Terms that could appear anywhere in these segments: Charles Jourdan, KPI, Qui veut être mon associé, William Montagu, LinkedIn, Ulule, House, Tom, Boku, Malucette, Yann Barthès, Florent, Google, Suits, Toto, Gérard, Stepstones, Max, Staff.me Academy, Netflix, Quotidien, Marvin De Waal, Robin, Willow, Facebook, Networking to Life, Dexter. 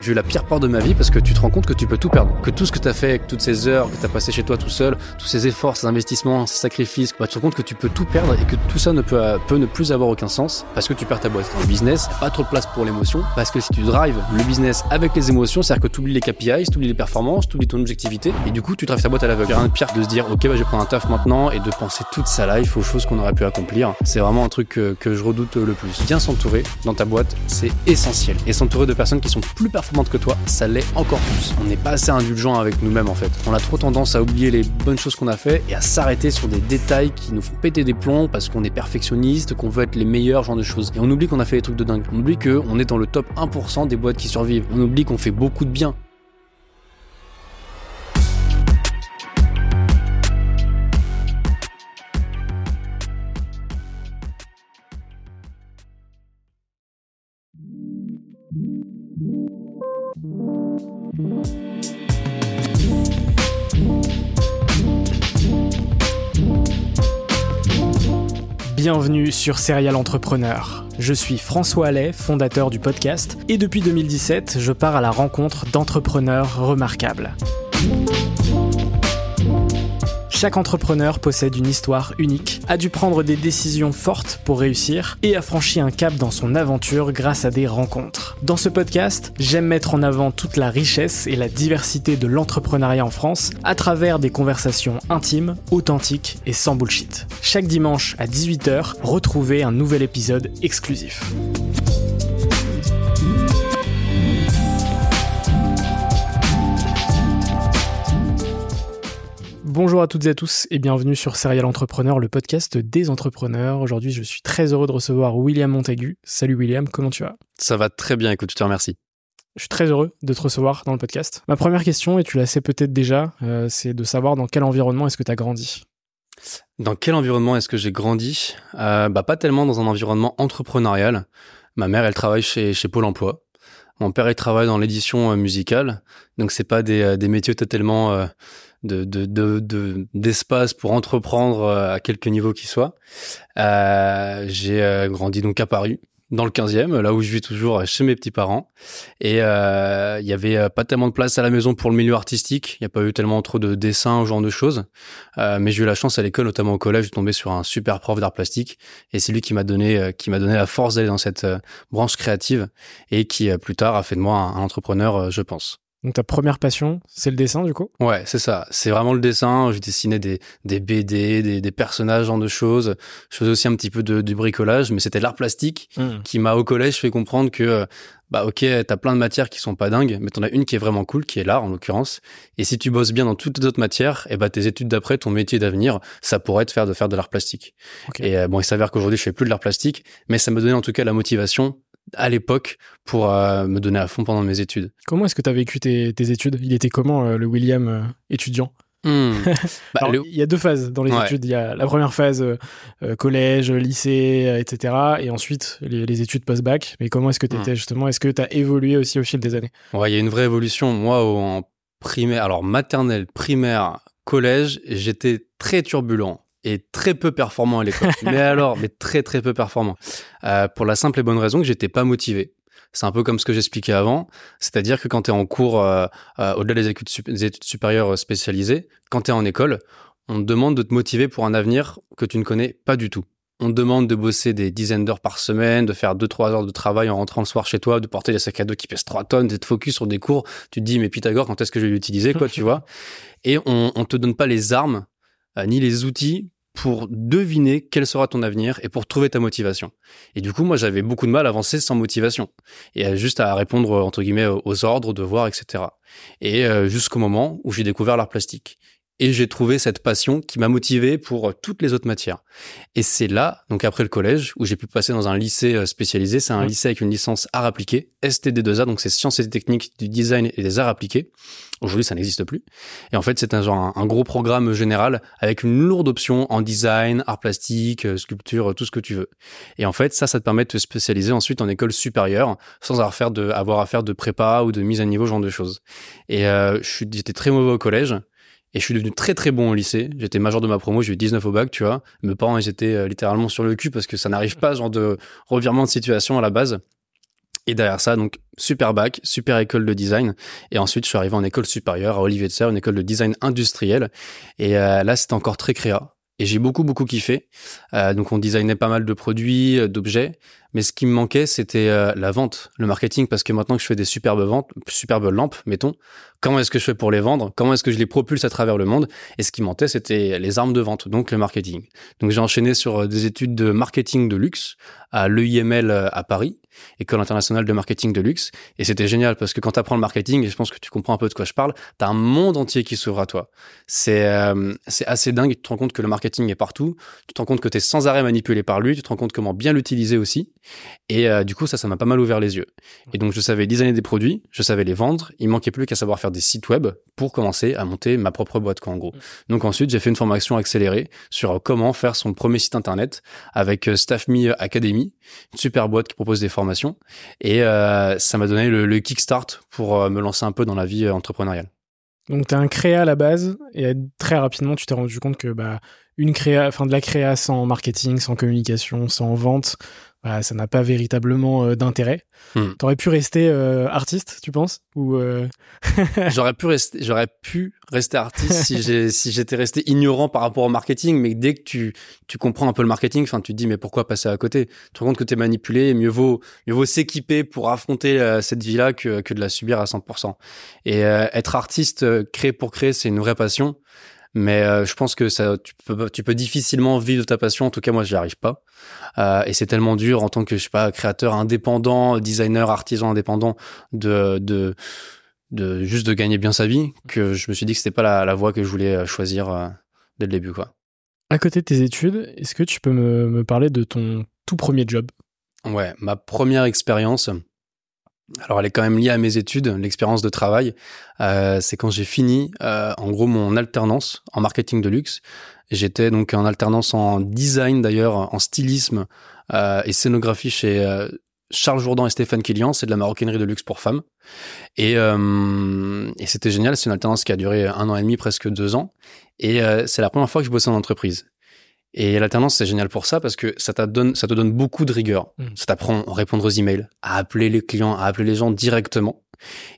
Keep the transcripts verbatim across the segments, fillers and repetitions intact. J'ai eu la pire peur de ma vie parce que tu te rends compte que tu peux tout perdre. Que tout ce que t'as fait, toutes ces heures que t'as passées chez toi tout seul, tous ces efforts, ces investissements, ces sacrifices, bah, tu te rends compte que tu peux tout perdre et que tout ça ne peut, peut ne plus avoir aucun sens parce que tu perds ta boîte. Dans le business, pas trop de place pour l'émotion parce que si tu drives le business avec les émotions, c'est-à-dire que tu oublies les K P Is, tu oublies les performances, tu oublies ton objectivité et du coup, tu drives ta boîte à l'aveugle. Rien de pire que de se dire, ok, bah, je vais prendre un taf maintenant et de penser toute sa life aux choses qu'on aurait pu accomplir. C'est vraiment un truc que, que je redoute le plus. Bien s'entourer dans ta boîte, c'est essentiel. Et s'entourer de personnes qui sont plus performantes que toi, ça l'est encore plus. On n'est pas assez indulgent avec nous-mêmes en fait. On a trop tendance à oublier les bonnes choses qu'on a fait et à s'arrêter sur des détails qui nous font péter des plombs parce qu'on est perfectionniste, qu'on veut être les meilleurs, genre de choses. Et on oublie qu'on a fait des trucs de dingue. On oublie qu'on est dans le top un pour cent des boîtes qui survivent. On oublie qu'on fait beaucoup de bien. Bienvenue sur Serial Entrepreneur. Je suis François Allet, fondateur du podcast, et depuis deux mille dix-sept, je pars à la rencontre d'entrepreneurs remarquables. Chaque entrepreneur possède une histoire unique, a dû prendre des décisions fortes pour réussir et a franchi un cap dans son aventure grâce à des rencontres. Dans ce podcast, j'aime mettre en avant toute la richesse et la diversité de l'entrepreneuriat en France à travers des conversations intimes, authentiques et sans bullshit. Chaque dimanche à dix-huit heures, retrouvez un nouvel épisode exclusif. Bonjour à toutes et à tous et bienvenue sur Serial Entrepreneur, le podcast des entrepreneurs. Aujourd'hui, je suis très heureux de recevoir William Montagu. Salut William, comment tu vas ? Ça va très bien, écoute, je te remercie. Je suis très heureux de te recevoir dans le podcast. Ma première question, et tu la sais peut-être déjà, euh, c'est de savoir dans quel environnement est-ce que tu as grandi ? Dans quel environnement est-ce que j'ai grandi ? euh, bah, pas tellement dans un environnement entrepreneurial. Ma mère, elle travaille chez, chez Pôle emploi. Mon père, il travaille dans l'édition musicale. Donc, c'est pas des, des métiers totalement... Euh, De, de, de, de, d'espace pour entreprendre à quelque niveau qu'il soit. Euh, j'ai grandi donc à Paris, dans le quinzième, là où je vis toujours chez mes petits-parents. Et euh, il n'y avait pas tellement de place à la maison pour le milieu artistique. Il n'y a pas eu tellement trop de dessins, ce genre de choses. Euh, mais j'ai eu la chance à l'école, notamment au collège, de tomber sur un super prof d'art plastique. Et c'est lui qui m'a donné, qui m'a donné la force d'aller dans cette branche créative et qui, plus tard, a fait de moi un entrepreneur, je pense. Donc ta première passion, c'est le dessin du coup ? Ouais, c'est ça. C'est vraiment le dessin. Je dessinais des, des B D, des, des personnages, genre de choses. Je faisais aussi un petit peu de, du bricolage, mais c'était l'art plastique mmh. qui m'a au collège fait comprendre que bah ok, t'as plein de matières qui sont pas dingues, mais t'en as une qui est vraiment cool, qui est l'art en l'occurrence. Et si tu bosses bien dans toutes les autres matières, et bah tes études d'après, ton métier d'avenir, ça pourrait être faire de faire de l'art plastique. Okay. Et euh, bon, il s'avère qu'aujourd'hui je fais plus de l'art plastique, mais ça m'a donné en tout cas la motivation à l'époque pour euh, me donner à fond pendant mes études. Comment est-ce que tu as vécu tes, tes études ? Il était comment euh, le William euh, étudiant ? Mmh. Bah, Alors, le... Il y a deux phases dans les ouais. études. Il y a la première phase euh, collège, lycée, euh, et cetera. Et ensuite, les, les études post-bac. Mais comment est-ce que tu étais mmh. justement ? Est-ce que tu as évolué aussi au fil des années ? Ouais, il y a une vraie évolution. Moi, en primaire, alors maternelle, primaire, collège, j'étais très turbulent. Et très peu performant à l'école. Mais alors, mais très très peu performant. Euh, pour la simple et bonne raison que j'étais pas motivé. c'est un peu comme ce que j'expliquais avant, c'est-à-dire que quand tu es en cours, euh, euh, au-delà des études, sup- des études supérieures spécialisées, quand tu es en école, on te demande de te motiver pour un avenir que tu ne connais pas du tout. On te demande de bosser des dizaines d'heures par semaine, de faire deux trois heures de travail en rentrant le soir chez toi, de porter des sacs à dos qui pèsent trois tonnes, de te focus sur des cours. Tu te dis, mais Pythagore, quand est-ce que je vais l'utiliser, quoi, tu vois ? Et on ne te donne pas les armes, euh, ni les outils pour deviner quel sera ton avenir et pour trouver ta motivation. Et du coup, moi, j'avais beaucoup de mal à avancer sans motivation et juste à répondre, entre guillemets, aux ordres, aux devoirs, et cetera. Et euh, jusqu'au moment où j'ai découvert l'art plastique. Et j'ai trouvé cette passion qui m'a motivé pour toutes les autres matières. Et c'est là, donc après le collège, où j'ai pu passer dans un lycée spécialisé. C'est un lycée avec une licence art appliqué, S T D deux A, donc c'est sciences et techniques du design et des arts appliqués. Aujourd'hui, ça n'existe plus. Et en fait, c'est un genre un, un gros programme général avec une lourde option en design, art plastique, sculpture, tout ce que tu veux. Et en fait, ça, ça te permet de te spécialiser ensuite en école supérieure sans avoir à faire de, avoir à faire de prépa ou de mise à niveau, genre de choses. Et euh, j'étais très mauvais au collège. Et je suis devenu très très bon au lycée. J'étais major de ma promo, j'ai eu dix-neuf au bac, tu vois. Mes parents, ils étaient littéralement sur le cul parce que ça n'arrive pas, genre de revirement de situation à la base. Et derrière ça, donc, super bac, super école de design. Et ensuite, je suis arrivé en école supérieure à Olivier de Serres, une école de design industriel. Et euh, là, c'était encore très créa. Et j'ai beaucoup, beaucoup kiffé. Euh, donc, on designait pas mal de produits, euh, d'objets. Mais ce qui me manquait, c'était euh, la vente, le marketing. Parce que maintenant que je fais des superbes ventes, superbes lampes, mettons, comment est-ce que je fais pour les vendre? Comment est-ce que je les propulse à travers le monde? Et ce qui me manquait, c'était les armes de vente, donc le marketing. Donc, j'ai enchaîné sur des études de marketing de luxe à l'E I M L à Paris, École internationale de marketing de luxe. Et c'était génial parce que quand tu apprends le marketing, et je pense que tu comprends un peu de quoi je parle, tu as un monde entier qui s'ouvre à toi. C'est, euh, c'est assez dingue. Tu te rends compte que le marketing est partout. Tu te rends compte que tu es sans arrêt manipulé par lui. Tu te rends compte comment bien l'utiliser aussi. Et euh, du coup, ça, ça m'a pas mal ouvert les yeux. Et donc, je savais designer des produits, je savais les vendre. Il manquait plus qu'à savoir faire des sites web pour commencer à monter ma propre boîte, quoi, en gros. Donc ensuite, j'ai fait une formation accélérée sur comment faire son premier site internet avec Staff.me Academy, une super boîte qui propose des formations. Et euh, ça m'a donné le, le kickstart pour euh, me lancer un peu dans la vie euh, entrepreneuriale. Donc, t'es un créa à la base et très rapidement, tu t'es rendu compte que bah, une créa, enfin, de la créa sans marketing, sans communication, sans vente, bah, ça n'a pas véritablement euh, d'intérêt. Hmm. T'aurais pu rester euh, artiste, tu penses, ou euh... J'aurais pu rester, j'aurais pu rester artiste si, j'ai, si j'étais resté ignorant par rapport au marketing. Mais dès que tu, tu comprends un peu le marketing, enfin, tu te dis mais pourquoi passer à côté? Tu te rends compte que t'es manipulé. Mieux vaut, mieux vaut s'équiper pour affronter euh, cette vie-là que, que de la subir à cent pour cent. Et euh, être artiste, euh, créer pour créer, c'est une vraie passion. Mais euh, je pense que ça, tu peux, tu peux difficilement vivre de ta passion. En tout cas, moi, je n'y arrive pas. Euh, et c'est tellement dur en tant que, je sais pas, créateur indépendant, designer, artisan indépendant, de, de, de juste de gagner bien sa vie, que je me suis dit que c'était pas la, la voie que je voulais choisir euh, dès le début, quoi. À côté de tes études, est-ce que tu peux me, me parler de ton tout premier job? Ouais, ma première expérience. Alors, elle est quand même liée à mes études, l'expérience de travail. Euh, c'est quand j'ai fini, euh, en gros, mon alternance en marketing de luxe. J'étais donc en alternance en design, d'ailleurs, en stylisme euh, et scénographie chez euh, Charles Jourdan et Stéphane Kélian. C'est de la maroquinerie de luxe pour femmes. Et, euh, et c'était génial. C'est une alternance qui a duré un an et demi, presque deux ans. Et euh, c'est la première fois que je bossais en entreprise. Et l'alternance, c'est génial pour ça parce que ça, t'adonne, ça te donne beaucoup de rigueur. Mmh. Ça t'apprend à répondre aux emails, à appeler les clients, à appeler les gens directement.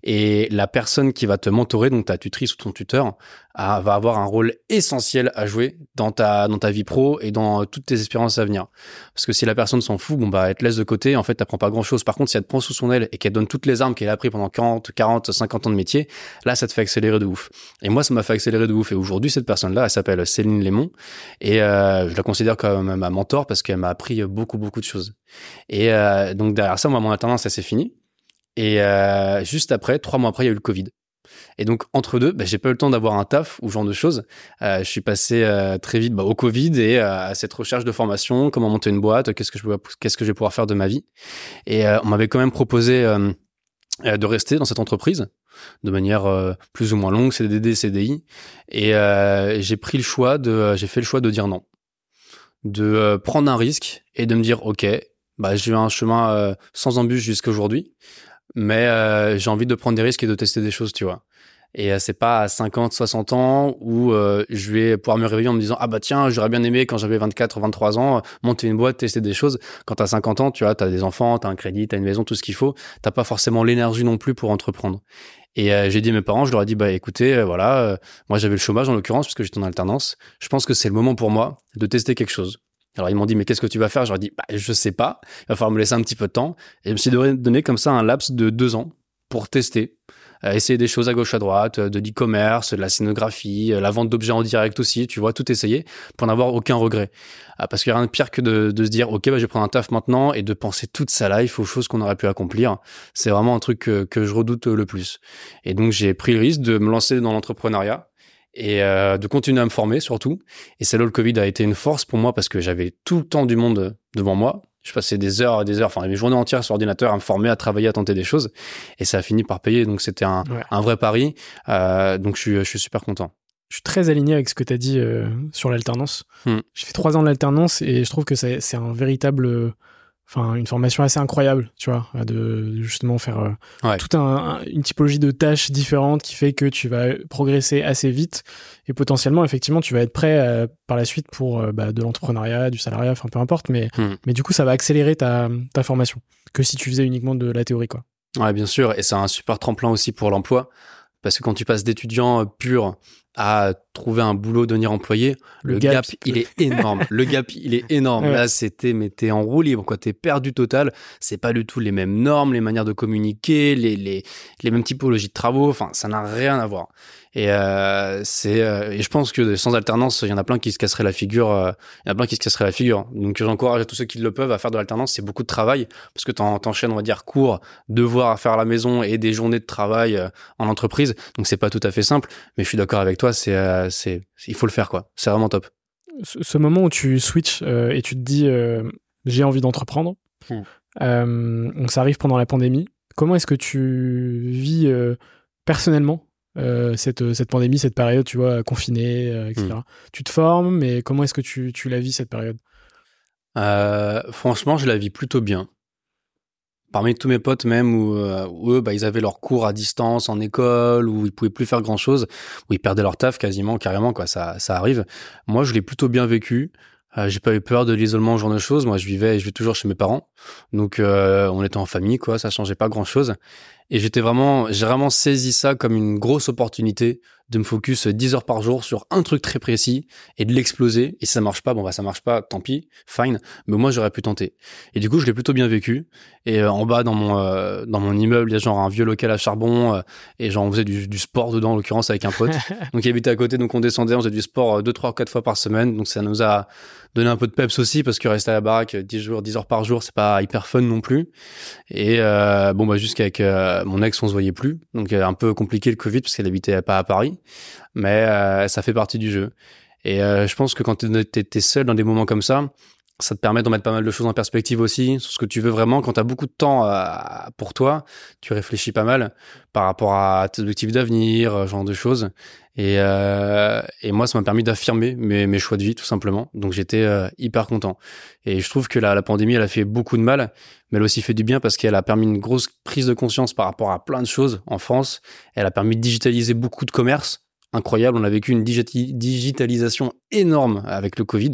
Et la personne qui va te mentorer, donc ta tutrice ou ton tuteur, a, va avoir un rôle essentiel à jouer dans ta, dans ta vie pro et dans toutes tes espérances à venir. Parce que si la personne s'en fout, bon, bah, elle te laisse de côté. En fait, t'apprends pas grand chose. Par contre, si elle te prend sous son aile et qu'elle donne toutes les armes qu'elle a appris pendant quarante, quarante, cinquante ans de métier, là, ça te fait accélérer de ouf. Et moi, ça m'a fait accélérer de ouf. Et aujourd'hui, cette personne-là, elle s'appelle Céline Lémon. Et, euh, je la considère comme ma mentor parce qu'elle m'a appris beaucoup, beaucoup de choses. Et, euh, donc, derrière ça, moi, mon alternance, ça s'est fini. Et euh, juste après, trois mois après, il y a eu le Covid. Et donc, entre deux, bah, j'ai pas eu le temps d'avoir un taf ou genre de choses. Euh, je suis passé euh, très vite bah, au Covid et euh, à cette recherche de formation, comment monter une boîte, qu'est-ce que je, qu'est-ce que je vais pouvoir faire de ma vie. Et euh, on m'avait quand même proposé euh, de rester dans cette entreprise de manière euh, plus ou moins longue, C D D, C D I. Et euh, j'ai pris le choix de, j'ai fait le choix de dire non, de euh, prendre un risque et de me dire ok, bah, j'ai eu un chemin euh, sans embûche jusqu'aujourd'hui. Mais euh, j'ai envie de prendre des risques et de tester des choses, tu vois. Et c'est pas à cinquante, soixante ans où euh, je vais pouvoir me réveiller en me disant « Ah bah tiens, j'aurais bien aimé quand j'avais vingt-quatre, vingt-trois ans, monter une boîte, tester des choses. » Quand t'as cinquante ans, tu vois, t'as des enfants, t'as un crédit, t'as une maison, tout ce qu'il faut. T'as pas forcément l'énergie non plus pour entreprendre. Et euh, j'ai dit à mes parents, je leur ai dit « Bah écoutez, euh, voilà, euh, moi j'avais le chômage en l'occurrence parce que j'étais en alternance. Je pense que c'est le moment pour moi de tester quelque chose. » Alors ils m'ont dit « Mais qu'est-ce que tu vas faire ?» Je leur ai dit « Bah je sais pas, il va falloir me laisser un petit peu de temps. » Et je me suis donné comme ça un laps de deux ans pour tester. Essayer des choses à gauche, à droite, de l'e-commerce, de la scénographie, la vente d'objets en direct aussi, tu vois, tout essayer pour n'avoir aucun regret. Parce qu'il n'y a rien de pire que de, de se dire « Ok, bah, je vais prendre un taf maintenant » et de penser toute sa life aux choses qu'on aurait pu accomplir. C'est vraiment un truc que, que je redoute le plus. Et donc, j'ai pris le risque de me lancer dans l'entrepreneuriat et euh, de continuer à me former surtout. Et c'est là où le Covid a été une force pour moi parce que j'avais tout le temps du monde devant moi. Je passais des heures et des heures, enfin mes journées entières sur ordinateur à me former, à travailler, à tenter des choses. Et ça a fini par payer, donc c'était un, ouais. un vrai pari. Euh, donc je suis, je suis super content. Je suis très aligné avec ce que tu as dit euh, sur l'alternance. Hmm. J'ai fait trois ans de l'alternance et je trouve que c'est, c'est un véritable... Enfin, une formation assez incroyable, tu vois, de justement faire euh, ouais. toute un, un, une typologie de tâches différentes qui fait que tu vas progresser assez vite et potentiellement, effectivement, tu vas être prêt euh, par la suite pour euh, bah, de l'entrepreneuriat, du salariat, enfin peu importe, mais, hmm. mais du coup, ça va accélérer ta, ta formation que si tu faisais uniquement de la théorie, quoi. Ouais, bien sûr, et c'est un super tremplin aussi pour l'emploi parce que quand tu passes d'étudiant pur à trouver un boulot, devenir employé, le, le gap, gap il est énorme. Le gap, il est énorme. Ouais. Là, c'était, mais t'es en roue libre, quoi. T'es perdu total. C'est pas du tout les mêmes normes, les manières de communiquer, les, les, les mêmes typologies de travaux. Enfin, ça n'a rien à voir. Et, euh, c'est, euh, et je pense que sans alternance, il y en a plein qui se casseraient la figure. Euh, il y en a plein qui se casseraient la figure. Donc, j'encourage à tous ceux qui le peuvent à faire de l'alternance. C'est beaucoup de travail parce que t'en, t'enchaînes, on va dire, cours, devoirs à faire à la maison et des journées de travail euh, en entreprise. Donc, c'est pas tout à fait simple, mais je suis d'accord avec toi, c'est, euh, c'est, il faut le faire, quoi. C'est vraiment top. Ce, ce moment où tu switches euh, et tu te dis euh, j'ai envie d'entreprendre, hmm. euh, donc ça arrive pendant la pandémie. Comment est-ce que tu vis euh, personnellement euh, cette, cette pandémie, cette période, tu vois, confinée, euh, et cetera. Hmm. Tu te formes, mais comment est-ce que tu, tu la vis cette période ? euh, Franchement, je la vis plutôt bien. Parmi tous mes potes même où, où eux, bah, ils avaient leurs cours à distance en école, où ils pouvaient plus faire grand chose, où ils perdaient leur taf quasiment, carrément, quoi. Ça, ça arrive. Moi, je l'ai plutôt bien vécu. Euh, j'ai pas eu peur de l'isolement, ce genre de choses. Moi, je vivais, je vis toujours chez mes parents. Donc, euh, on était en famille, quoi. Ça changeait pas grand chose. Et j'étais vraiment, j'ai vraiment saisi ça comme une grosse opportunité de me focus dix heures par jour sur un truc très précis et de l'exploser. Et si ça marche pas, bon bah ça marche pas, tant pis, fine. Mais moi, j'aurais pu tenter. Et du coup, je l'ai plutôt bien vécu. Et euh, en bas, dans mon euh, dans mon immeuble, il y a genre un vieux local à charbon. Euh, et genre, on faisait du, du sport dedans, en l'occurrence, avec un pote. Donc, il habitait à côté, donc on descendait, on faisait du sport deux, trois, quatre fois par semaine. Donc, ça nous a donné un peu de peps aussi, parce que rester à la baraque dix jours, dix heures par jour, c'est pas hyper fun non plus. Et euh, bon bah jusqu'avec euh, mon ex, on se voyait plus. Donc, euh, un peu compliqué le Covid, parce qu'elle habitait pas à Paris. Mais euh, ça fait partie du jeu. Et euh, je pense que quand t'es, t'es seul dans des moments comme ça, ça te permet d'en mettre pas mal de choses en perspective aussi, sur ce que tu veux vraiment. Quand t'as beaucoup de temps euh, pour toi, tu réfléchis pas mal par rapport à tes objectifs d'avenir, genre de choses. Et, euh, et moi, ça m'a permis d'affirmer mes, mes choix de vie, tout simplement. Donc, j'étais euh, hyper content. Et je trouve que la, la pandémie, elle a fait beaucoup de mal, mais elle a aussi fait du bien parce qu'elle a permis une grosse prise de conscience par rapport à plein de choses en France. Elle a permis de digitaliser beaucoup de commerces. Incroyable, on a vécu une digiti- digitalisation énorme avec le Covid.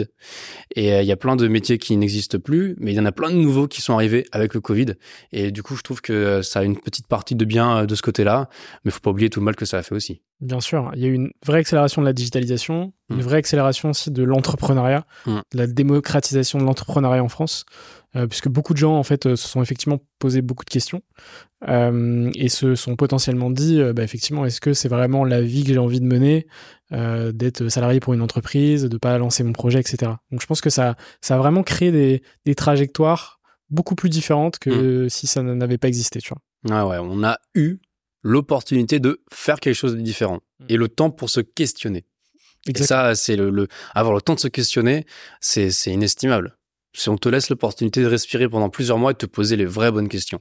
Et il euh, y a plein de métiers qui n'existent plus, mais il y en a plein de nouveaux qui sont arrivés avec le Covid. Et du coup, je trouve que ça a une petite partie de bien de ce côté-là, mais faut pas oublier tout le mal que ça a fait aussi. Bien sûr, il y a eu une vraie accélération de la digitalisation, mmh. une vraie accélération aussi de l'entrepreneuriat, mmh. de la démocratisation de l'entrepreneuriat en France, euh, puisque beaucoup de gens en fait euh, se sont effectivement posé beaucoup de questions. Euh, et se sont potentiellement dit euh, bah, effectivement, est-ce que c'est vraiment la vie que j'ai envie de mener, euh, d'être salarié pour une entreprise, de pas lancer mon projet, et cetera. Donc je pense que ça, ça a vraiment créé des, des trajectoires beaucoup plus différentes que mmh. si ça n'avait pas existé, tu vois. Ah ouais, on a eu l'opportunité de faire quelque chose de différent mmh. et le temps pour se questionner. Exactement. Et ça, c'est le, le avoir le temps de se questionner, c'est, c'est inestimable. Si on te laisse l'opportunité de respirer pendant plusieurs mois et de te poser les vraies bonnes questions.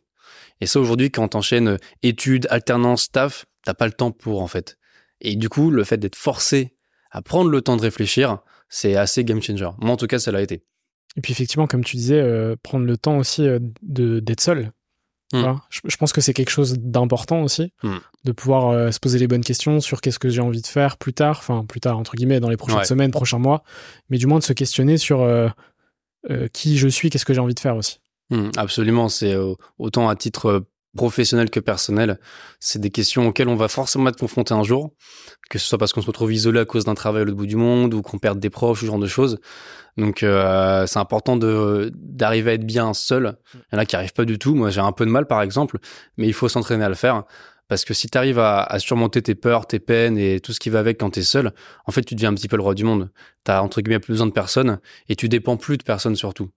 Et ça, aujourd'hui, quand t'enchaînes études, alternance, taf, t'as pas le temps pour, en fait. Et du coup, le fait d'être forcé à prendre le temps de réfléchir, c'est assez game changer. Moi, en tout cas, ça l'a été. Et puis, effectivement, comme tu disais, euh, prendre le temps aussi euh, de, d'être seul. Mmh. Voilà. Je, je pense que c'est quelque chose d'important aussi, mmh. de pouvoir euh, se poser les bonnes questions sur qu'est-ce que j'ai envie de faire plus tard, enfin plus tard entre guillemets, dans les prochaines ouais. semaines, prochains mois, mais du moins de se questionner sur euh, euh, qui je suis, qu'est-ce que j'ai envie de faire aussi. Mmh, absolument, c'est euh, autant à titre euh, professionnel que personnel, c'est des questions auxquelles on va forcément être confronté un jour, que ce soit parce qu'on se retrouve isolé à cause d'un travail à l'autre bout du monde ou qu'on perde des proches, ce genre de choses. Donc euh, c'est important de d'arriver à être bien seul. Il y en a qui n'arrivent pas du tout, moi j'ai un peu de mal par exemple, mais il faut s'entraîner à le faire, parce que si tu arrives à, à surmonter tes peurs, tes peines et tout ce qui va avec quand tu es seul, en fait tu deviens un petit peu le roi du monde. Tu as entre guillemets plus besoin de personne et tu dépends plus de personne surtout.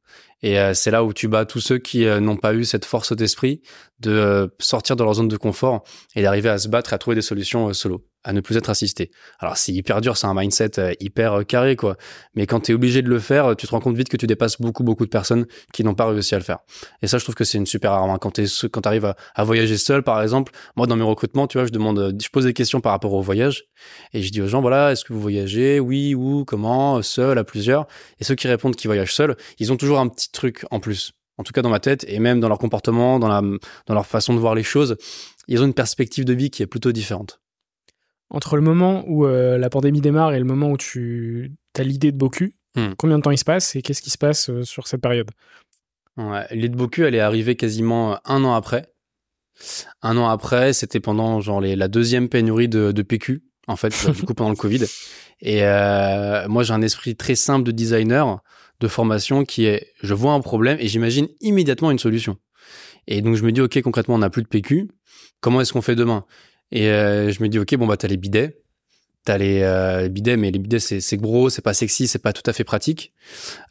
Et euh, c'est là où tu bats tous ceux qui euh, n'ont pas eu cette force d'esprit de euh, sortir de leur zone de confort et d'arriver à se battre et à trouver des solutions euh, solo, à ne plus être assisté. Alors c'est hyper dur, c'est un mindset euh, hyper euh, carré quoi. Mais quand tu es obligé de le faire, tu te rends compte vite que tu dépasses beaucoup beaucoup de personnes qui n'ont pas réussi à le faire. Et ça je trouve que c'est une super arme. Hein. Quand tu quand tu arrives à, à voyager seul par exemple, moi dans mes recrutements, tu vois, je demande je pose des questions par rapport au voyage et je dis aux gens voilà, est-ce que vous voyagez? Oui, où, comment? Seul, à plusieurs. Et ceux qui répondent qu'ils voyagent seuls, ils ont toujours un petit truc en plus, en tout cas dans ma tête, et même dans leur comportement, dans, la, dans leur façon de voir les choses, ils ont une perspective de vie qui est plutôt différente. Entre le moment où euh, la pandémie démarre et le moment où tu as l'idée de Boku, hmm. combien de temps il se passe et qu'est-ce qui se passe euh, sur cette période? Ouais, l'idée de Boku, elle est arrivée quasiment un an après. Un an après, c'était pendant genre les, la deuxième pénurie de, de P Q, en fait, du coup pendant le Covid. Et euh, moi, j'ai un esprit très simple de designer, de formation, qui est, je vois un problème et j'imagine immédiatement une solution. Et donc, je me dis, OK, concrètement, on n'a plus de P Q. Comment est-ce qu'on fait demain? Et euh, je me dis, OK, bon, bah, t'as les bidets. T'as les euh, bidets, mais les bidets, c'est, c'est gros, c'est pas sexy, c'est pas tout à fait pratique.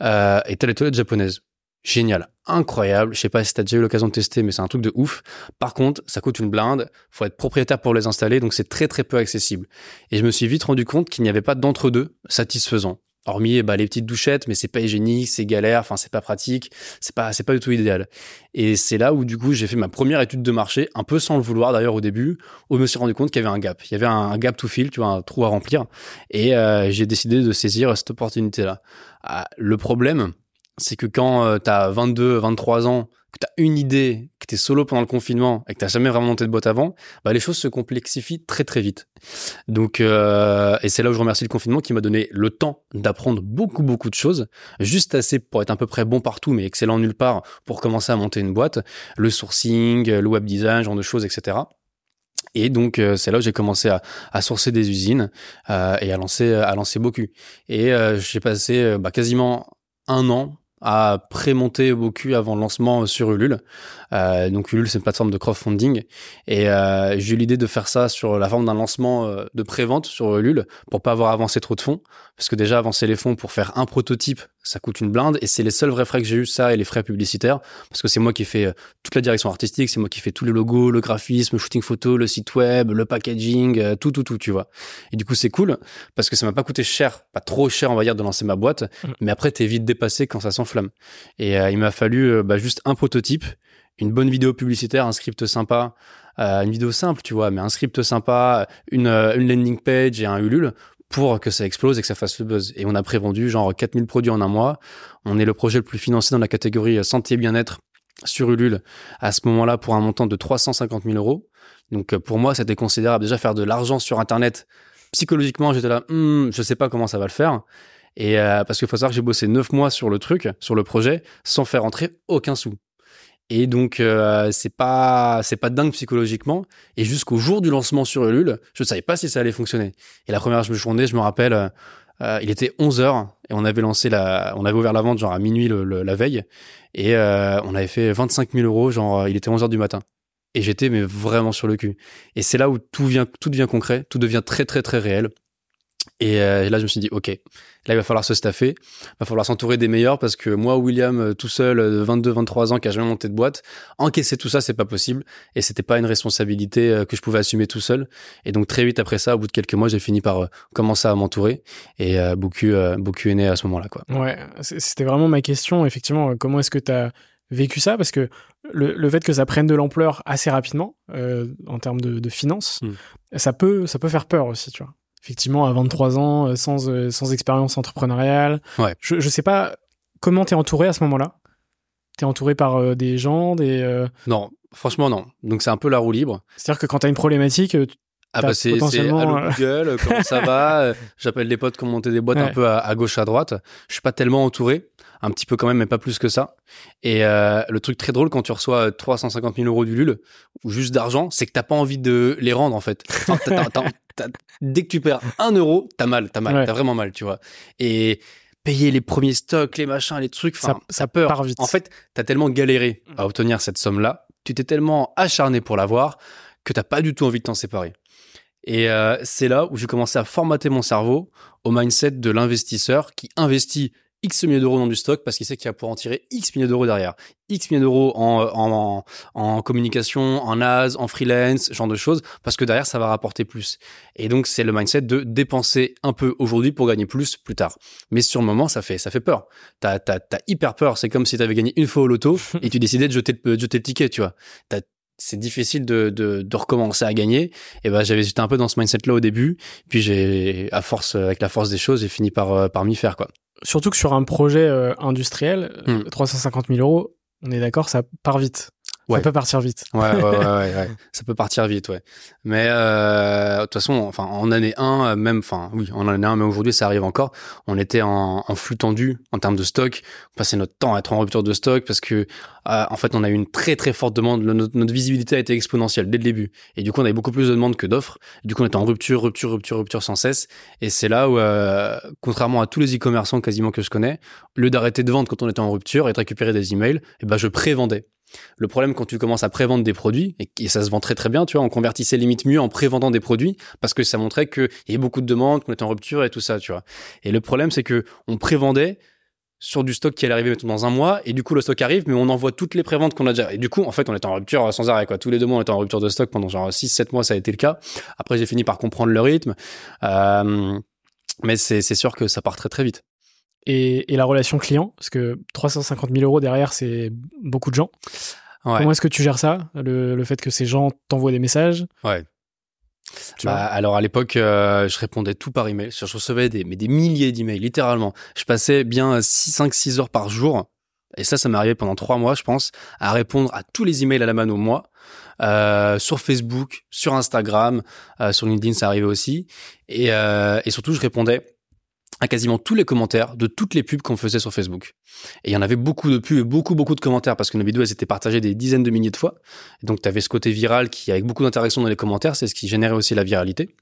Euh, et t'as les toilettes japonaises. Génial, incroyable. Je sais pas si t'as déjà eu l'occasion de tester, mais c'est un truc de ouf. Par contre, ça coûte une blinde. Faut être propriétaire pour les installer, donc c'est très très peu accessible. Et je me suis vite rendu compte qu'il n'y avait pas d'entre-deux satisfaisant. Hormis bah, les petites douchettes, mais c'est pas hygiénique, c'est galère, enfin c'est pas pratique, c'est pas c'est pas du tout idéal. Et c'est là où du coup j'ai fait ma première étude de marché, un peu sans le vouloir d'ailleurs au début, où je me suis rendu compte qu'il y avait un gap, il y avait un gap to fill, tu vois, un trou à remplir. Et euh, j'ai décidé de saisir cette opportunité-là. Ah, le problème, c'est que quand euh, t'as vingt-deux, vingt-trois ans, que t'as une idée, que t'es solo pendant le confinement et que t'as jamais vraiment monté de boîte avant, bah, les choses se complexifient très très vite. Donc, euh, et c'est là où je remercie le confinement qui m'a donné le temps d'apprendre beaucoup beaucoup de choses, juste assez pour être à peu près bon partout mais excellent nulle part pour commencer à monter une boîte, le sourcing, le web design, genre de choses, et cetera. Et donc, euh, c'est là où j'ai commencé à, à sourcer des usines euh, et à lancer, à lancer Boku. Et euh, j'ai passé euh, bah, quasiment un an à pré-monter Boku avant le lancement sur Ulule. Euh, donc Ulule, c'est une plateforme de crowdfunding. Et euh, j'ai eu l'idée de faire ça sur la forme d'un lancement de pré-vente sur Ulule pour pas avoir avancé trop de fonds. Parce que déjà, avancer les fonds pour faire un prototype, ça coûte une blinde. Et c'est les seuls vrais frais que j'ai eu, ça et les frais publicitaires. Parce que c'est moi qui fais toute la direction artistique, c'est moi qui fais tous les logos, le graphisme, le shooting photo, le site web, le packaging, tout, tout, tout, tu vois. Et du coup, c'est cool parce que ça m'a pas coûté cher, pas trop cher, on va dire, de lancer ma boîte. Mmh. Mais après, t'es vite dépassé quand ça sent flamme. Et euh, il m'a fallu euh, bah, juste un prototype, une bonne vidéo publicitaire, un script sympa, euh, une vidéo simple, tu vois, mais un script sympa, une, euh, une landing page et un Ulule pour que ça explose et que ça fasse le buzz. Et on a prévendu genre quatre mille produits en un mois. On est le projet le plus financé dans la catégorie santé et bien-être sur Ulule à ce moment-là pour un montant de trois cent cinquante mille euros. Donc euh, pour moi, c'était considérable. Déjà, faire de l'argent sur Internet, psychologiquement, j'étais là, hmm, je sais pas comment ça va le faire. Et euh, parce qu'il faut savoir que j'ai bossé neuf mois sur le truc, sur le projet, sans faire entrer aucun sou. Et donc, euh, c'est pas, c'est pas dingue psychologiquement. Et jusqu'au jour du lancement sur Ulule, je ne savais pas si ça allait fonctionner. Et la première journée, je me rappelle, euh, il était onze heures et on avait lancé la, on avait ouvert la vente genre à minuit le, le, la veille. Et euh, on avait fait vingt-cinq mille euros, genre il était onze heures du matin. Et j'étais mais vraiment sur le cul. Et c'est là où tout vient, tout devient concret, tout devient très très très réel. Et euh, là, je me suis dit, OK, là, il va falloir se staffer, il va falloir s'entourer des meilleurs parce que moi, William, tout seul, de vingt-deux, vingt-trois ans, qui a jamais monté de boîte, encaisser tout ça, c'est pas possible. Et c'était pas une responsabilité que je pouvais assumer tout seul. Et donc, très vite après ça, au bout de quelques mois, j'ai fini par euh, commencer à m'entourer. Et euh, Boku, euh, Boku est né à ce moment-là, quoi. Ouais, c'était vraiment ma question. Effectivement, comment est-ce que tu as vécu ça? Parce que le, le fait que ça prenne de l'ampleur assez rapidement, euh, en termes de, de finances, mmh. ça peut, ça peut faire peur aussi, tu vois. Effectivement, à vingt-trois ans, sans, sans expérience entrepreneuriale. Ouais. Je ne sais pas comment tu es entouré à ce moment-là. T'es entouré par euh, des gens, des... Euh... Non, franchement, non. Donc, c'est un peu la roue libre. C'est-à-dire que quand t'as une problématique, t'as ah bah c'est, potentiellement... c'est « Allô, Google, comment ça va ?» J'appelle des potes qui ont monté des boîtes ouais. un peu à, à gauche, à droite. Je suis pas tellement entouré, un petit peu quand même, mais pas plus que ça. Et euh, le truc très drôle, quand tu reçois trois cent cinquante mille euros d'Ulule, ou juste d'argent, c'est que t'as pas envie de les rendre, en fait. Enfin, t'as, t'as, t'as, t'as, dès que tu perds un euro, t'as mal, t'as mal, ouais. t'as vraiment mal, tu vois. Et... payer les premiers stocks, les machins, les trucs, ça, ça peur. Part vite. En fait, t'as tellement galéré à obtenir cette somme-là, tu t'es tellement acharné pour l'avoir que t'as pas du tout envie de t'en séparer. Et euh, c'est là où j'ai commencé à formater mon cerveau au mindset de l'investisseur qui investit X milliers d'euros dans du stock parce qu'il sait qu'il va pouvoir en tirer X milliers d'euros derrière. X milliers d'euros en, en, en, en communication, en ads, en freelance, ce genre de choses, parce que derrière, ça va rapporter plus. Et donc, c'est le mindset de dépenser un peu aujourd'hui pour gagner plus plus tard. Mais sur le moment, ça fait, ça fait peur. T'as, t'as, t'as hyper peur. C'est comme si t'avais gagné une fois au loto et tu décidais de jeter, de jeter le ticket, tu vois. T'as, c'est difficile de, de, de recommencer à gagner. Et ben, j'avais, j'étais un peu dans ce mindset-là au début. Puis j'ai, à force, avec la force des choses, j'ai fini par, par m'y faire, quoi. Surtout que sur un projet euh, industriel, mmh. trois cent cinquante mille euros, on est d'accord, ça part vite. Ouais. Ça peut partir vite. Ouais, ouais, ouais, ouais, ouais. Ça peut partir vite, ouais. Mais euh, de toute façon, enfin, en année un, même, enfin, oui, en année un, mais aujourd'hui, ça arrive encore. On était en, en flux tendu en termes de stock. On passait notre temps à être en rupture de stock parce que, euh, en fait, on a eu une très, très forte demande. Le, notre, notre visibilité a été exponentielle dès le début. Et du coup, on avait beaucoup plus de demandes que d'offres. Du coup, on était en rupture, rupture, rupture, rupture sans cesse. Et c'est là où, euh, contrairement à tous les e-commerçants quasiment que je connais, au lieu d'arrêter de vendre quand on était en rupture et de récupérer des emails, eh ben, je pré-vendais. Le problème quand tu commences à prévendre des produits, et ça se vend très très bien, tu vois, on convertissait limite mieux en prévendant des produits parce que ça montrait qu'il y avait beaucoup de demandes, qu'on était en rupture et tout ça, tu vois. Et le problème c'est que on prévendait sur du stock qui allait arriver mettons dans un mois et du coup le stock arrive mais on envoie toutes les préventes qu'on a déjà et du coup en fait on était en rupture sans arrêt quoi, tous les deux mois on était en rupture de stock pendant genre six sept mois, ça a été le cas. Après j'ai fini par comprendre le rythme, euh, mais c'est, c'est sûr que ça part très très vite. Et, et la relation client, parce que trois cent cinquante mille euros derrière, c'est beaucoup de gens. Ouais. Comment est-ce que tu gères ça, le, le fait que ces gens t'envoient des messages? Ouais. Bah, alors à l'époque, euh, je répondais tout par email. Je recevais des, mais des milliers d'emails, littéralement. Je passais bien cinq six heures par jour. Et ça, ça m'est arrivé pendant trois mois, je pense, à répondre à tous les emails à la mano, moi, euh, sur Facebook, sur Instagram, euh, sur LinkedIn, ça arrivait aussi. Et, euh, et surtout, je répondais à quasiment tous les commentaires de toutes les pubs qu'on faisait sur Facebook. Et il y en avait beaucoup de pubs et beaucoup, beaucoup de commentaires parce que nos vidéos, elles étaient partagées des dizaines de milliers de fois. Et donc, tu avais ce côté viral qui, avec beaucoup d'interactions dans les commentaires, c'est ce qui générait aussi la viralité.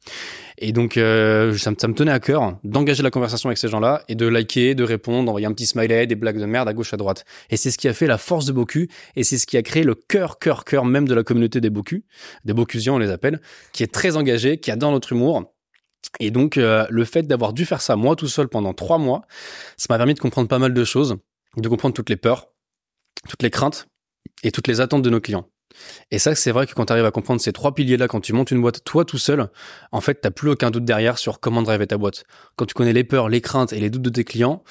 Et donc, euh, ça, me, ça me tenait à cœur hein, d'engager la conversation avec ces gens-là et de liker, de répondre, d'envoyer un petit smiley, des blagues de merde à gauche, à droite. Et c'est ce qui a fait la force de Boku et c'est ce qui a créé le cœur, cœur, cœur même de la communauté des Boku, des Bokusiens, on les appelle, qui est très engagée, qui adore notre humour. Et donc, euh, le fait d'avoir dû faire ça, moi, tout seul, pendant trois mois, ça m'a permis de comprendre pas mal de choses, de comprendre toutes les peurs, toutes les craintes et toutes les attentes de nos clients. Et ça, c'est vrai que quand tu arrives à comprendre ces trois piliers-là, quand tu montes une boîte, toi, tout seul, en fait, t'as plus aucun doute derrière sur comment driver ta boîte. Quand tu connais les peurs, les craintes et les doutes de tes clients,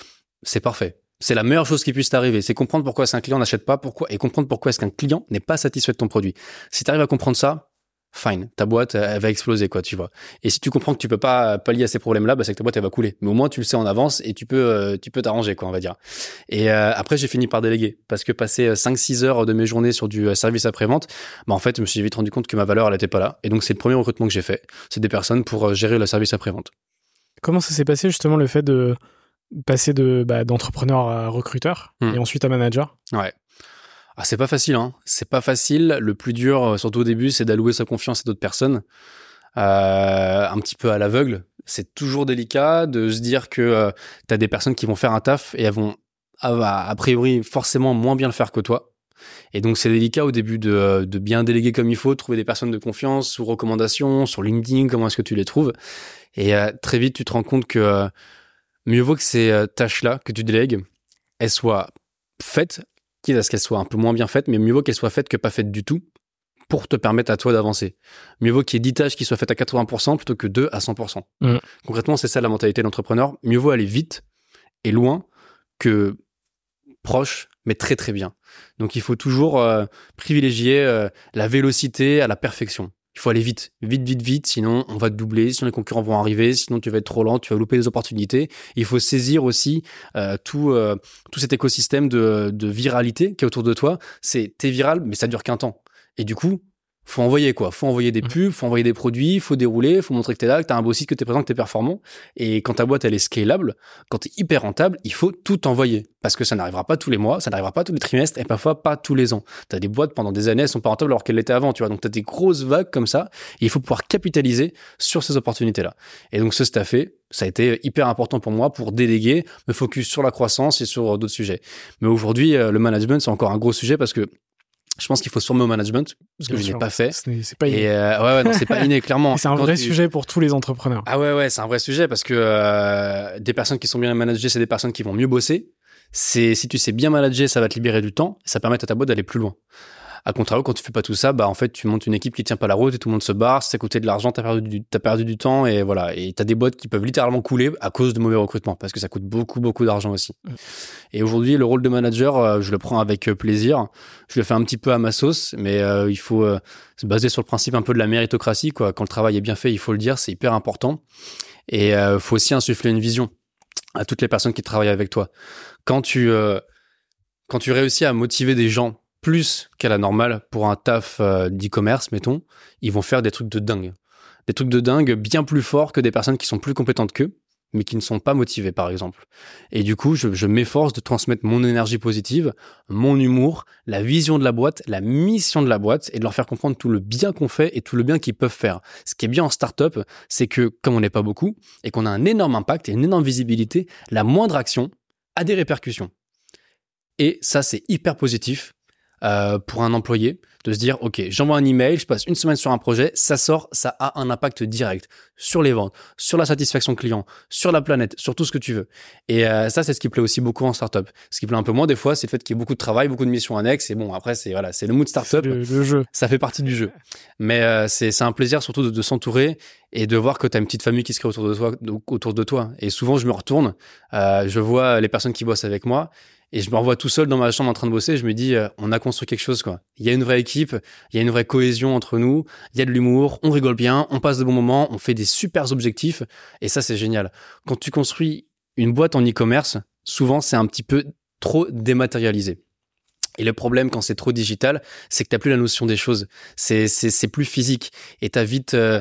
c'est parfait. C'est la meilleure chose qui puisse t'arriver. C'est comprendre pourquoi est-ce qu'un client n'achète pas, pourquoi, et comprendre pourquoi est-ce qu'un client n'est pas satisfait de ton produit. Si tu arrives à comprendre ça, fine, ta boîte, elle va exploser, quoi, tu vois. Et si tu comprends que tu peux pas pallier à ces problèmes-là, bah, c'est que ta boîte, elle va couler. Mais au moins, tu le sais en avance et tu peux, euh, tu peux t'arranger, quoi, on va dire. Et, euh, après, j'ai fini par déléguer. Parce que passer cinq six heures de mes journées sur du service après-vente, bah, en fait, je me suis vite rendu compte que ma valeur, elle était pas là. Et donc, c'est le premier recrutement que j'ai fait. C'est des personnes pour gérer le service après-vente. Comment ça s'est passé, justement, le fait de passer de, bah, d'entrepreneur à recruteur hmm. et ensuite à manager? Ouais. Ah, c'est pas facile, hein. C'est pas facile. Le plus dur, surtout au début, c'est d'allouer sa confiance à d'autres personnes. Euh, un petit peu à l'aveugle. C'est toujours délicat de se dire que euh, t'as des personnes qui vont faire un taf et elles vont, a, a priori, forcément moins bien le faire que toi. Et donc, c'est délicat au début de, de bien déléguer comme il faut, trouver des personnes de confiance, sous recommandations, sur LinkedIn, comment est-ce que tu les trouves. Et euh, très vite, tu te rends compte que euh, mieux vaut que ces euh, tâches-là que tu délègues, elles soient faites, quitte à ce qu'elle soit un peu moins bien faite, mais mieux vaut qu'elle soit faite que pas faite du tout pour te permettre à toi d'avancer. Mieux vaut qu'il y ait dix tâches qui soient faites à quatre-vingts pour cent plutôt que deux à cent pour cent. Mmh. Concrètement, c'est ça la mentalité de l'entrepreneur. Mieux vaut aller vite et loin que proche, mais très très bien. Donc il faut toujours euh, privilégier euh, la vélocité à la perfection. il faut aller vite, vite, vite, vite, sinon on va te doubler, sinon les concurrents vont arriver, sinon tu vas être trop lent, tu vas louper des opportunités. Il faut saisir aussi euh, tout, euh, tout cet écosystème de, de viralité qui est autour de toi. C'est t'es viral, mais ça dure qu'un temps. Et du coup, faut envoyer quoi, faut envoyer des pubs, faut envoyer des produits, faut dérouler, faut montrer que t'es là, que t'as un beau site, que t'es présent, que t'es performant. Et quand ta boîte elle est scalable, quand t'es hyper rentable, il faut tout envoyer parce que ça n'arrivera pas tous les mois, ça n'arrivera pas tous les trimestres et parfois pas tous les ans. T'as des boîtes pendant des années elles sont pas rentables alors qu'elles l'étaient avant, tu vois. Donc t'as des grosses vagues comme ça. Et il faut pouvoir capitaliser sur ces opportunités là. Et donc se staffer, ça a été hyper important pour moi pour déléguer, me focus sur la croissance et sur d'autres sujets. Mais aujourd'hui le management c'est encore un gros sujet parce que je pense qu'il faut se former au management, ce que je n'ai pas fait. Ce n'est, c'est pas inné. Et euh, ouais, ouais, non, c'est pas inné, clairement. C'est un Quand vrai tu... sujet pour tous les entrepreneurs. Ah ouais, ouais, c'est un vrai sujet parce que euh, des personnes qui sont bien managées, c'est des personnes qui vont mieux bosser. C'est, si tu sais bien manager, ça va te libérer du temps. Ça permet à ta boîte d'aller plus loin. À contrario, quand tu fais pas tout ça, bah en fait, tu montes une équipe qui tient pas la route et tout le monde se barre. Si t'as coûté de l'argent, t'as perdu du, t'as perdu du temps et voilà. Et t'as des boîtes qui peuvent littéralement couler à cause de mauvais recrutement parce que ça coûte beaucoup, beaucoup d'argent aussi. Et aujourd'hui, le rôle de manager, euh, je le prends avec plaisir. Je le fais un petit peu à ma sauce, mais euh, il faut euh, se baser sur le principe un peu de la méritocratie, quoi. Quand le travail est bien fait, il faut le dire, c'est hyper important. Et euh, faut aussi insuffler une vision à toutes les personnes qui travaillent avec toi. Quand tu euh, quand tu réussis à motiver des gens plus qu'à la normale pour un taf euh, d'e-commerce, mettons, ils vont faire des trucs de dingue. Des trucs de dingue bien plus forts que des personnes qui sont plus compétentes qu'eux, mais qui ne sont pas motivées, par exemple. Et du coup, je, je m'efforce de transmettre mon énergie positive, mon humour, la vision de la boîte, la mission de la boîte, et de leur faire comprendre tout le bien qu'on fait et tout le bien qu'ils peuvent faire. Ce qui est bien en start-up, c'est que, comme on n'est pas beaucoup, et qu'on a un énorme impact et une énorme visibilité, la moindre action a des répercussions. Et ça, c'est hyper positif. Euh, pour un employé, de se dire, OK, j'envoie un email, je passe une semaine sur un projet, ça sort, ça a un impact direct sur les ventes, sur la satisfaction client, sur la planète, sur tout ce que tu veux. Et euh, ça, c'est ce qui plaît aussi beaucoup en startup. Ce qui plaît un peu moins des fois, c'est le fait qu'il y ait beaucoup de travail, beaucoup de missions annexes. Et bon, après, c'est voilà, c'est le mood startup. Le, le jeu. Ça fait partie du jeu. Mais euh, c'est, c'est un plaisir surtout de, de s'entourer et de voir que tu as une petite famille qui se crée autour de toi. Donc, autour de toi. Et souvent, je me retourne, euh, je vois les personnes qui bossent avec moi. Et je me revois tout seul dans ma chambre en train de bosser. Je me dis, euh, on a construit quelque chose, quoi. Il y a une vraie équipe, il y a une vraie cohésion entre nous, il y a de l'humour, on rigole bien, on passe de bons moments, on fait des super objectifs. Et ça, c'est génial. Quand tu construis une boîte en e-commerce, souvent, c'est un petit peu trop dématérialisé. Et le problème, quand c'est trop digital, c'est que t'as plus la notion des choses. C'est, c'est, c'est plus physique. Et t'as vite... Euh,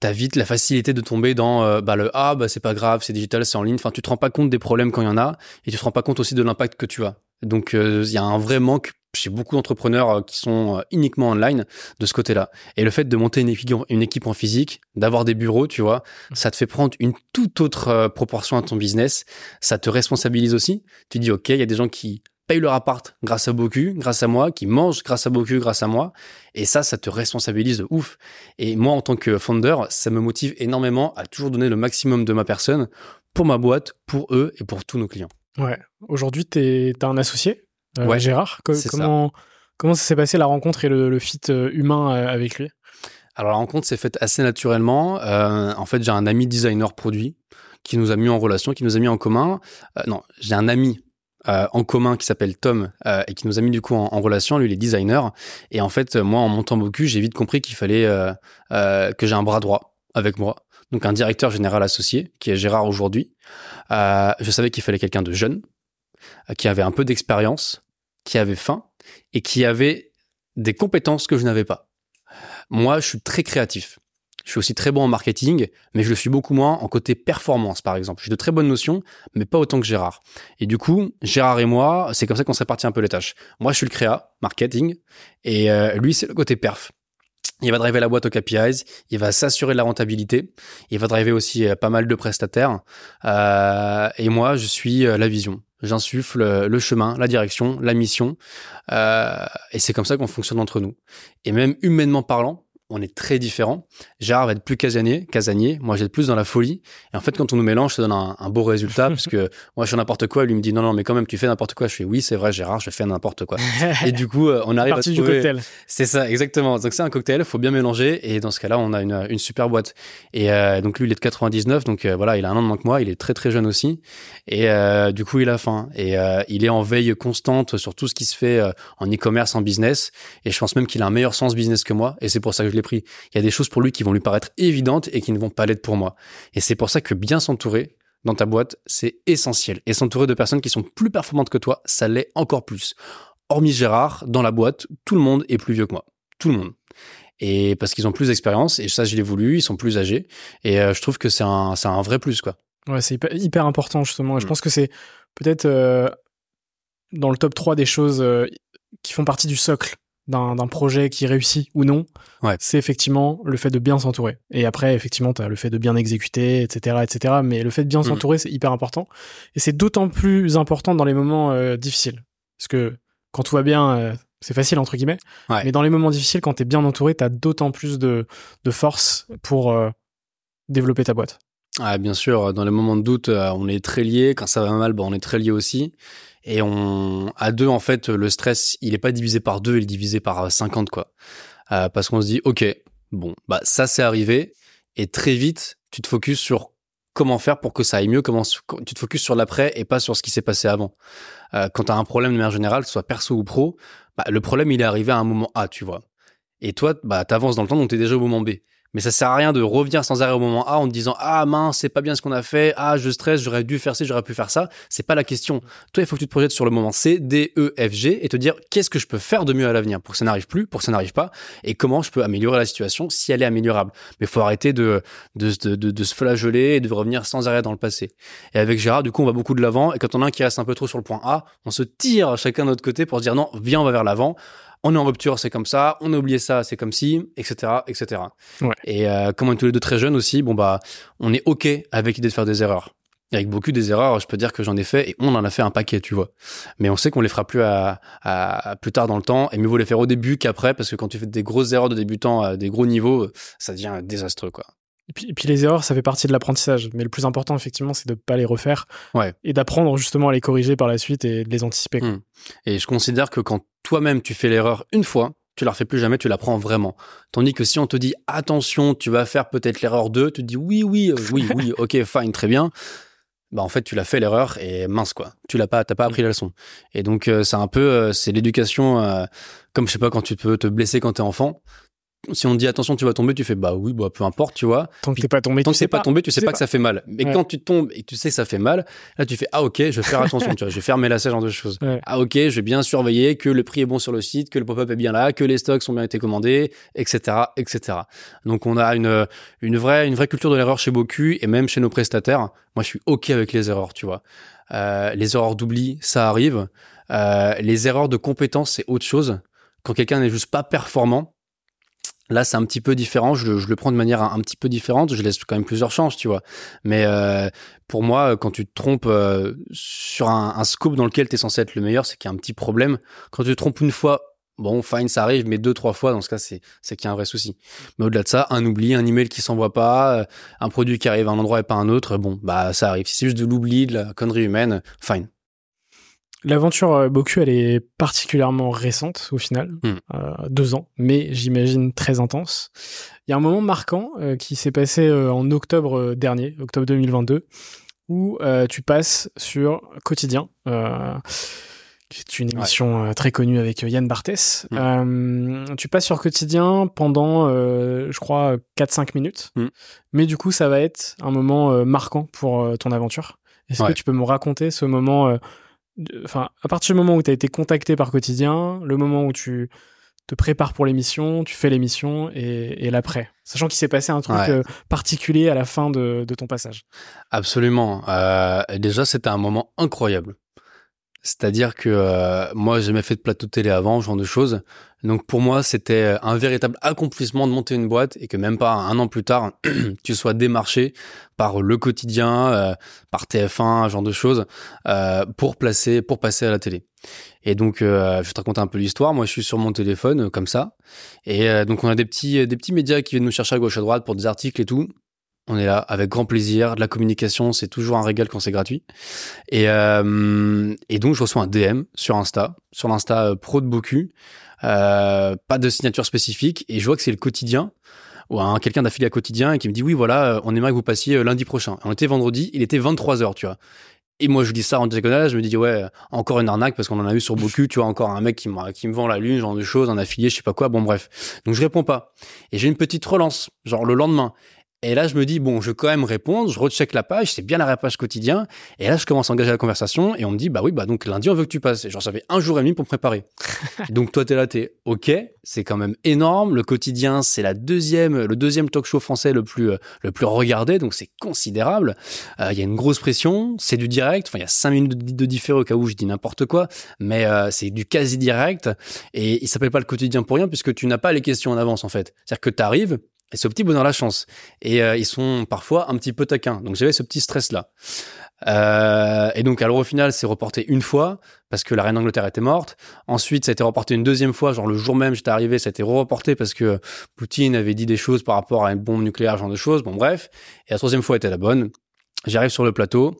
T'as vite la facilité de tomber dans euh, bah, le « Ah, bah, c'est pas grave, c'est digital, c'est en ligne ». Enfin, tu te rends pas compte des problèmes quand il y en a et tu te rends pas compte aussi de l'impact que tu as. Donc, il euh, y a un vrai manque chez beaucoup d'entrepreneurs euh, qui sont euh, uniquement online de ce côté-là. Et le fait de monter une équipe, une équipe en physique, d'avoir des bureaux, tu vois, ça te fait prendre une toute autre euh, proportion à ton business. Ça te responsabilise aussi. Tu dis « Ok, il y a des gens qui… » payent leur appart grâce à Boku, grâce à moi, qui mangent grâce à Boku, grâce à moi. Et ça, ça te responsabilise de ouf. Et moi, en tant que founder, ça me motive énormément à toujours donner le maximum de ma personne pour ma boîte, pour eux et pour tous nos clients. Ouais. Aujourd'hui, t'es, t'as un associé, euh, ouais, Gérard. Co- comment, ça. comment ça s'est passé la rencontre et le, le fit humain avec lui? Alors, la rencontre s'est faite assez naturellement. Euh, en fait, j'ai un ami designer produit qui nous a mis en relation, qui nous a mis en commun. Euh, non, j'ai un ami Euh, en commun qui s'appelle Tom euh, et qui nous a mis du coup en, en relation. Lui, il est designer. Et en fait, moi, en montant Boku, j'ai vite compris qu'il fallait euh, euh, que j'ai un bras droit avec moi. Donc, un directeur général associé, qui est Gérard aujourd'hui. Euh, je savais qu'il fallait quelqu'un de jeune, euh, qui avait un peu d'expérience, qui avait faim et qui avait des compétences que je n'avais pas. Moi, je suis très créatif. Je suis aussi très bon en marketing, mais je le suis beaucoup moins en côté performance, par exemple. J'ai de très bonnes notions, mais pas autant que Gérard. Et du coup, Gérard et moi, c'est comme ça qu'on se répartit un peu les tâches. Moi, je suis le créa, marketing, et euh, lui, c'est le côté perf. Il va driver la boîte aux K P Is, il va s'assurer de la rentabilité, il va driver aussi euh, pas mal de prestataires. Euh, et moi, je suis euh, la vision. J'insuffle le chemin, la direction, la mission. Euh, et c'est comme ça qu'on fonctionne entre nous. Et même humainement parlant, on est très différents. Gérard va être plus casanier, casanier. Moi, j'ai plus dans la folie. Et en fait, quand on nous mélange, ça donne un, un beau résultat parce que moi, je fais n'importe quoi. Et lui me dit non, non, mais quand même, tu fais n'importe quoi. Je fais oui, c'est vrai, Gérard, je fais n'importe quoi. Et du coup, on arrive à trouver. Du cocktail. C'est ça, exactement. Donc c'est un cocktail. Faut bien mélanger. Et dans ce cas-là, on a une, une super boîte. Et euh, donc lui, il est de quatre-vingt-dix-neuf. Donc euh, voilà, il a un an de moins que moi. Il est très très jeune aussi. Et euh, du coup, il a faim. Et euh, il est en veille constante sur tout ce qui se fait euh, en e-commerce, en business. Et je pense même qu'il a un meilleur sens business que moi. Et c'est pour ça que je l'ai des prix. Il y a des choses pour lui qui vont lui paraître évidentes et qui ne vont pas l'être pour moi. Et c'est pour ça que bien s'entourer dans ta boîte, c'est essentiel. Et s'entourer de personnes qui sont plus performantes que toi, ça l'est encore plus. Hormis Gérard, dans la boîte, tout le monde est plus vieux que moi. Tout le monde. Et parce qu'ils ont plus d'expérience, et ça je l'ai voulu, ils sont plus âgés. Et euh, je trouve que c'est un, c'est un vrai plus, quoi. Ouais, c'est hyper, hyper important, justement. Et je mmh. pense que c'est peut-être euh, dans le top trois des choses euh, qui font partie du socle d'un, d'un projet qui réussit ou non. Ouais. C'est effectivement le fait de bien s'entourer. Et après, effectivement, tu as le fait de bien exécuter, et cetera, et cetera. Mais le fait de bien mmh. s'entourer, c'est hyper important. Et c'est d'autant plus important dans les moments euh, difficiles. Parce que quand tout va bien... Euh, c'est facile, entre guillemets. Ouais. Mais dans les moments difficiles, quand t'es bien entouré, t'as d'autant plus de, de force pour euh, développer ta boîte. Ah, bien sûr, dans les moments de doute, on est très liés. Quand ça va mal, ben, on est très liés aussi. Et on, à deux, en fait, le stress, il est pas divisé par deux, il est divisé par cinquante, quoi. Euh, parce qu'on se dit, OK, bon, bah, ça, c'est arrivé. Et très vite, tu te focuses sur comment faire pour que ça aille mieux, comment tu te focuses sur l'après et pas sur ce qui s'est passé avant. Euh, quand t'as un problème de manière générale, soit perso ou pro, bah, le problème, il est arrivé à un moment A, tu vois. Et toi, bah, t'avances dans le temps, donc t'es déjà au moment B. Mais ça sert à rien de revenir sans arrêt au moment A en te disant « Ah mince, c'est pas bien ce qu'on a fait. Ah, je stresse, j'aurais dû faire ci, j'aurais pu faire ça. » C'est pas la question. Toi, il faut que tu te projettes sur le moment C, D, E, F, G et te dire « Qu'est-ce que je peux faire de mieux à l'avenir pour que ça n'arrive plus, pour que ça n'arrive pas et comment je peux améliorer la situation si elle est améliorable. » Mais il faut arrêter de, de, de, de, de se flageller et de revenir sans arrêt dans le passé. Et avec Gérard, du coup, on va beaucoup de l'avant et quand on a un qui reste un peu trop sur le point A, on se tire chacun de notre côté pour se dire « Non, viens, on va vers l'avant. » On est en rupture, c'est comme ça. On a oublié ça, c'est comme si, et cetera, et cetera. Ouais. Et euh, comme on est tous les deux très jeunes aussi, bon bah, on est ok avec l'idée de faire des erreurs. Et avec beaucoup des erreurs, je peux dire que j'en ai fait et on en a fait un paquet, tu vois. Mais on sait qu'on les fera plus à, à plus tard dans le temps et mieux vaut les faire au début qu'après parce que quand tu fais des grosses erreurs de débutant à des gros niveaux, ça devient désastreux, quoi. Et puis, et puis les erreurs, ça fait partie de l'apprentissage. Mais le plus important, effectivement, c'est de ne pas les refaire ouais. et d'apprendre justement à les corriger par la suite et de les anticiper. Mmh. Et je considère que quand toi-même, tu fais l'erreur une fois, tu la refais plus jamais, tu l'apprends vraiment. Tandis que si on te dit « Attention, tu vas faire peut-être l'erreur deux », tu te dis « Oui, oui, oui, oui, ok, fine, très bien ». Bah en fait tu l'as fait l'erreur et mince quoi, tu l'as pas, t'as pas appris la leçon. Et donc euh, c'est un peu, euh, c'est l'éducation, euh, comme je sais pas, quand tu peux te blesser quand t'es enfant. Si on te dit attention tu vas tomber, tu fais bah oui bah peu importe tu vois. Tant que t'es pas tombé, tant tu sais pas, pas tombé, tu sais, sais pas, pas que ça fait mal. Mais ouais. quand tu tombes et que tu sais que ça fait mal, là tu fais ah ok je vais faire attention, tu vois, je vais faire mes lacets, ce genre de choses. Ouais. Ah ok je vais bien surveiller que le prix est bon sur le site, que le pop-up est bien là, que les stocks ont bien été commandés, et cetera, et cetera. Donc on a une une vraie une vraie culture de l'erreur chez Boku et même chez nos prestataires. Moi je suis ok avec les erreurs tu vois. Euh, les erreurs d'oubli ça arrive. Euh, les erreurs de compétence c'est autre chose. Quand quelqu'un n'est juste pas performant. Là, c'est un petit peu différent. Je, je le prends de manière un, un petit peu différente. Je laisse quand même plusieurs chances, tu vois. Mais euh, pour moi, quand tu te trompes euh, sur un, un scope dans lequel tu es censé être le meilleur, c'est qu'il y a un petit problème. Quand tu te trompes une fois, bon, fine, ça arrive, mais deux, trois fois, dans ce cas, c'est, c'est qu'il y a un vrai souci. Mais au-delà de ça, un oubli, un email qui s'envoie pas, un produit qui arrive à un endroit et pas à un autre, bon, bah ça arrive. Si c'est juste de l'oubli, de la connerie humaine, fine. L'aventure Boku, elle est particulièrement récente au final, mmh. euh, deux ans, mais j'imagine très intense. Il y a un moment marquant euh, qui s'est passé euh, en octobre dernier, octobre deux mille vingt-deux, où euh, tu passes sur Quotidien, euh, qui est une émission ouais. euh, très connue avec euh, Yann Barthès. Mmh. Euh, tu passes sur Quotidien pendant, euh, je crois, quatre à cinq minutes, mmh. mais du coup, ça va être un moment euh, marquant pour euh, ton aventure. Est-ce ouais. que tu peux me raconter ce moment euh, Enfin, à partir du moment où tu as été contacté par Quotidien, le moment où tu te prépares pour l'émission, tu fais l'émission et, et l'après. Sachant qu'il s'est passé un truc ouais. particulier à la fin de, de ton passage. Absolument. Euh, déjà, c'était un moment incroyable. C'est-à-dire que euh, moi, j'ai jamais fait de plateau de télé avant, ce genre de choses. Donc pour moi, c'était un véritable accomplissement de monter une boîte et que même pas un an plus tard, tu sois démarché par Le Quotidien, euh, par T F un, ce genre de choses, euh, pour placer, pour passer à la télé. Et donc, euh, je vais te raconter un peu l'histoire. Moi, je suis sur mon téléphone, euh, comme ça. Et euh, donc, on a des petits, des petits médias qui viennent nous chercher à gauche à droite pour des articles et tout. On est là avec grand plaisir. De la communication, c'est toujours un régal quand c'est gratuit. Et, euh, et donc, je reçois un D M sur Insta, sur l'Insta euh, pro de Boku. Euh, pas de signature spécifique. Et je vois que c'est Le Quotidien ou hein, quelqu'un d'affilié à Quotidien et qui me dit « Oui, voilà, on aimerait que vous passiez lundi prochain. » On était vendredi, il était vingt-trois heures, tu vois. Et moi, je dis ça en déconnage, je me dis, ouais, encore une arnaque, parce qu'on en a eu sur Boku, tu vois, encore un mec qui, qui me vend la lune, genre de choses, un affilié, je sais pas quoi, bon, bref. Donc, je réponds pas. Et j'ai une petite relance, genre le lendemain. Et là, je me dis, bon, je vais quand même répondre, je recheck la page, c'est bien la page quotidien. Et là, je commence à engager la conversation et on me dit, bah oui, bah donc lundi, on veut que tu passes. Et genre, j'avais un jour et demi pour me préparer. Donc, toi, t'es là, t'es OK, c'est quand même énorme. Le quotidien, c'est la deuxième, le deuxième talk show français le plus, le plus regardé. Donc, c'est considérable. Il euh, y a une grosse pression, c'est du direct. Enfin, il y a cinq minutes de, de différé au cas où je dis n'importe quoi, mais euh, c'est du quasi direct. Et il s'appelle pas le quotidien pour rien puisque tu n'as pas les questions en avance, en fait. C'est-à-dire que t'arrives, et ce petit bonheur la chance. Et euh, ils sont parfois un petit peu taquins. Donc, j'avais ce petit stress-là. Euh, et donc, alors au final, c'est reporté une fois parce que la reine d'Angleterre était morte. Ensuite, ça a été reporté une deuxième fois. Genre, le jour même, j'étais arrivé, ça a été reporté parce que Poutine avait dit des choses par rapport à une bombe nucléaire, genre de choses. Bon, bref. Et la troisième fois était la bonne. J'arrive sur le plateau.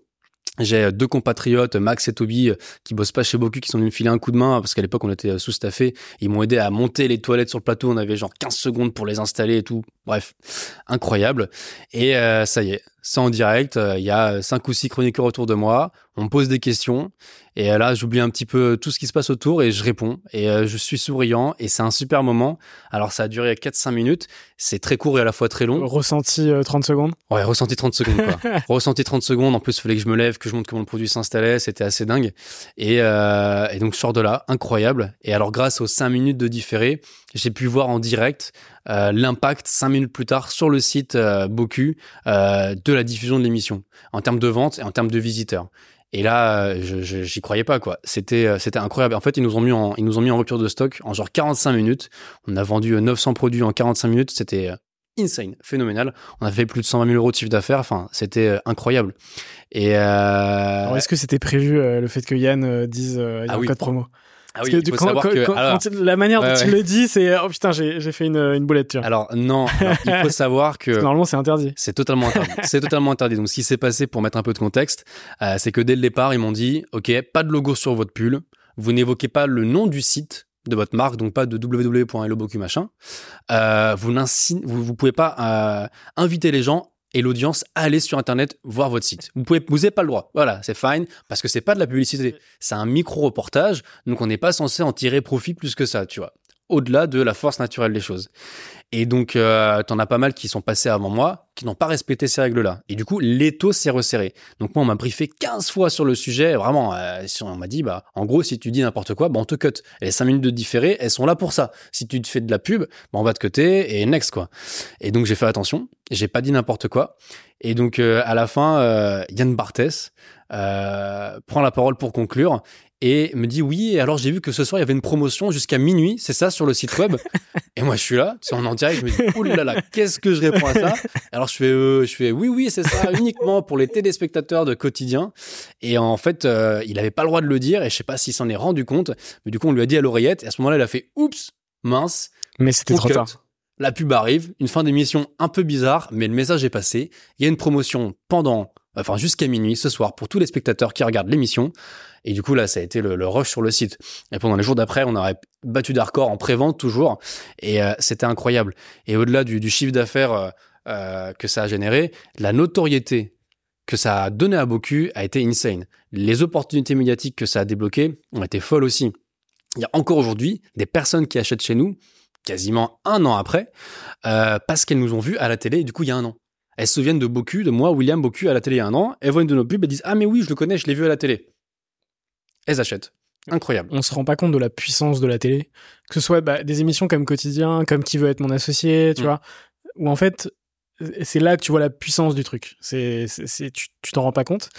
J'ai deux compatriotes, Max et Toby, qui bossent pas chez Boku, qui sont venus me filer un coup de main, parce qu'à l'époque, on était sous-staffés. Ils m'ont aidé à monter les toilettes sur le plateau. On avait genre quinze secondes pour les installer et tout. Bref, incroyable. Et euh, ça y est, c'est en direct. Il y a cinq ou six chroniqueurs autour de moi. On me pose des questions. Et là, j'oublie un petit peu tout ce qui se passe autour et je réponds. Et euh, je suis souriant et c'est un super moment. Alors, ça a duré quatre à cinq minutes. C'est très court et à la fois très long. Ressenti euh, trente secondes. Ouais, ressenti trente secondes, quoi. Ressenti trente secondes. En plus, il fallait que je me lève, que je montre comment le produit s'installait. C'était assez dingue. Et, euh, et donc, je sors de là. Incroyable. Et alors, grâce aux cinq minutes de différé, j'ai pu voir en direct euh, l'impact cinq minutes plus tard sur le site euh, Boku euh, de la diffusion de l'émission en termes de vente et en termes de visiteurs. Et là, je, je, j'y croyais pas, quoi. C'était, c'était incroyable. En fait, ils nous ont mis en, ils nous ont mis en rupture de stock en genre quarante-cinq minutes. On a vendu neuf cents produits en quarante-cinq minutes. C'était insane, phénoménal. On a fait plus de cent vingt mille euros de chiffre d'affaires. Enfin, c'était incroyable. Et, euh... Alors, est-ce que c'était prévu, euh, le fait que Yann euh, dise, euh, il y a ah un oui. code promo? Ah Parce oui, que, il faut quand, savoir quand, que... Quand, alors, quand, la manière ouais, dont tu ouais. le dis, c'est... Oh putain, j'ai, j'ai fait une, une boulette, tu vois. Alors non, alors, il faut savoir que... que... Normalement, c'est interdit. C'est totalement interdit. c'est totalement interdit. Donc, ce qui s'est passé, pour mettre un peu de contexte, euh, c'est que dès le départ, ils m'ont dit « Ok, pas de logo sur votre pull. Vous n'évoquez pas le nom du site de votre marque, donc pas de www.helloboku machin. Euh, vous ne vous, vous pouvez pas euh, inviter les gens et l'audience à aller sur Internet voir votre site. Vous pouvez, vous n'avez pas le droit. Voilà, c'est fine, parce que c'est pas de la publicité. C'est un micro-reportage, donc on n'est pas censé en tirer profit plus que ça, tu vois. Au-delà de la force naturelle des choses. Et donc, euh, t'en as pas mal qui sont passés avant moi, qui n'ont pas respecté ces règles-là. Et du coup, l'étau s'est resserré. Donc moi, on m'a briefé quinze fois sur le sujet. Vraiment, euh, on m'a dit, bah, en gros, si tu dis n'importe quoi, bah, on te cut. Et les cinq minutes de différé, elles sont là pour ça. Si tu te fais de la pub, bah, on va te cutter et next, quoi. Et donc, j'ai fait attention. J'ai pas dit n'importe quoi. Et donc, euh, à la fin, euh, Yann Barthès euh, prend la parole pour conclure. Et me dit, oui, et alors j'ai vu que ce soir, il y avait une promotion jusqu'à minuit, c'est ça, sur le site web. Et moi, je suis là, c'est en en direct, je me dis, oulala, qu'est-ce que je réponds à ça? Alors, je fais, euh, je fais, oui, oui, c'est ça, uniquement pour les téléspectateurs de quotidien. Et en fait, euh, il n'avait pas le droit de le dire, et je sais pas s'il s'en est rendu compte, mais du coup, on lui a dit à l'oreillette, et à ce moment-là, il a fait, oups, mince. Mais c'était trop tard. La pub arrive, une fin d'émission un peu bizarre, mais le message est passé. Il y a une promotion pendant... Enfin, jusqu'à minuit ce soir pour tous les spectateurs qui regardent l'émission. Et du coup, là, ça a été le, le rush sur le site. Et pendant les jours d'après, on aurait battu d'hardcore en pré-vente toujours. Et euh, c'était incroyable. Et au-delà du, du chiffre d'affaires euh, euh, que ça a généré, la notoriété que ça a donné à Boku a été insane. Les opportunités médiatiques que ça a débloquées ont été folles aussi. Il y a encore aujourd'hui des personnes qui achètent chez nous quasiment un an après euh, parce qu'elles nous ont vus à la télé, du coup, il y a un an. Elles se souviennent de Boku, de moi, William Boku, à la télé il y a un an. Elles voient une de nos pubs, elles disent « Ah mais oui, je le connais, je l'ai vu à la télé. » Elles achètent. Incroyable. On se rend pas compte de la puissance de la télé. Que ce soit bah, des émissions comme Quotidien, comme Qui veut être mon associé, tu mmh. vois. Où en fait, c'est là que tu vois la puissance du truc. C'est, c'est, c'est, tu, tu t'en rends pas compte.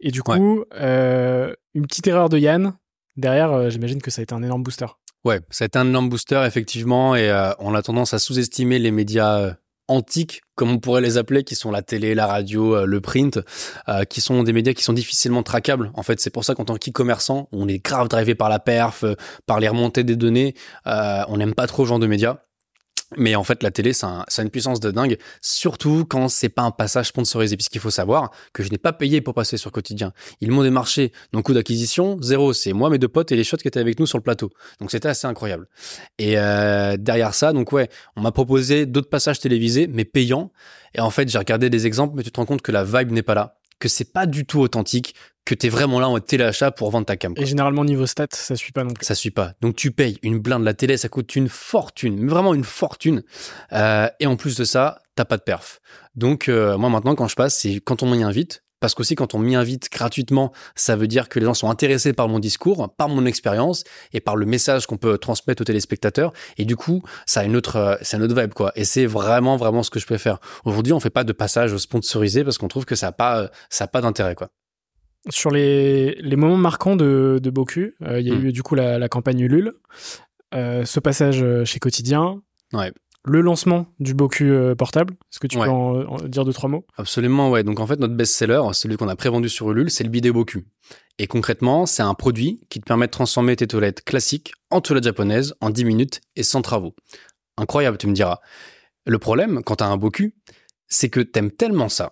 Et du coup, ouais. euh, une petite erreur de Yann. Derrière, euh, j'imagine que ça a été un énorme booster. Ouais, ça a été un énorme booster, effectivement. Et euh, on a tendance à sous-estimer les médias... Euh... antiques, comme on pourrait les appeler, qui sont la télé, la radio, euh, le print, euh, qui sont des médias qui sont difficilement traquables. En fait, c'est pour ça qu'en tant qu'e-commerçant, on est grave drivé par la perf, euh, par les remontées des données. Euh, on n'aime pas trop ce genre de médias. Mais en fait, la télé, ça a un, une puissance de dingue, surtout quand c'est pas un passage sponsorisé, puisqu'il faut savoir que je n'ai pas payé pour passer sur Quotidien. Ils m'ont démarché. Donc, coût d'acquisition, zéro. C'est moi, mes deux potes et les shots qui étaient avec nous sur le plateau. Donc, c'était assez incroyable. Et euh, derrière ça, donc ouais, on m'a proposé d'autres passages télévisés, mais payants. Et en fait, j'ai regardé des exemples, mais tu te rends compte que la vibe n'est pas là. que c'est pas du tout authentique, que t'es vraiment là en mode téléachat pour vendre ta cam. Quoi. Et généralement, niveau stats, ça suit pas non plus. Ça suit pas. Donc, tu payes une blinde la télé, ça coûte une fortune, mais vraiment une fortune. Euh, et en plus de ça, t'as pas de perf. Donc, euh, moi, maintenant, quand je passe, c'est quand on m'y invite. Parce qu'aussi, quand on m'y invite gratuitement, ça veut dire que les gens sont intéressés par mon discours, par mon expérience et par le message qu'on peut transmettre aux téléspectateurs. Et du coup, ça a une autre, c'est une autre vibe, quoi. Et c'est vraiment, vraiment ce que je préfère. Aujourd'hui, on fait pas de passage sponsorisé parce qu'on trouve que ça a pas, ça a pas d'intérêt, quoi. Sur les, les moments marquants de, de Boku, il euh, y a mmh. eu du coup la, la campagne Ulule, euh, ce passage chez Quotidien, ouais. le lancement du Boku euh, portable. Est-ce que tu ouais. peux en, en dire deux, trois mots ? Absolument, ouais. Donc en fait, notre best-seller, celui qu'on a prévendu sur Ulule, c'est le bidet Boku. Et concrètement, c'est un produit qui te permet de transformer tes toilettes classiques en toilettes japonaises en dix minutes et sans travaux. Incroyable, tu me diras. Le problème, quand tu as un Boku, c'est que tu aimes tellement ça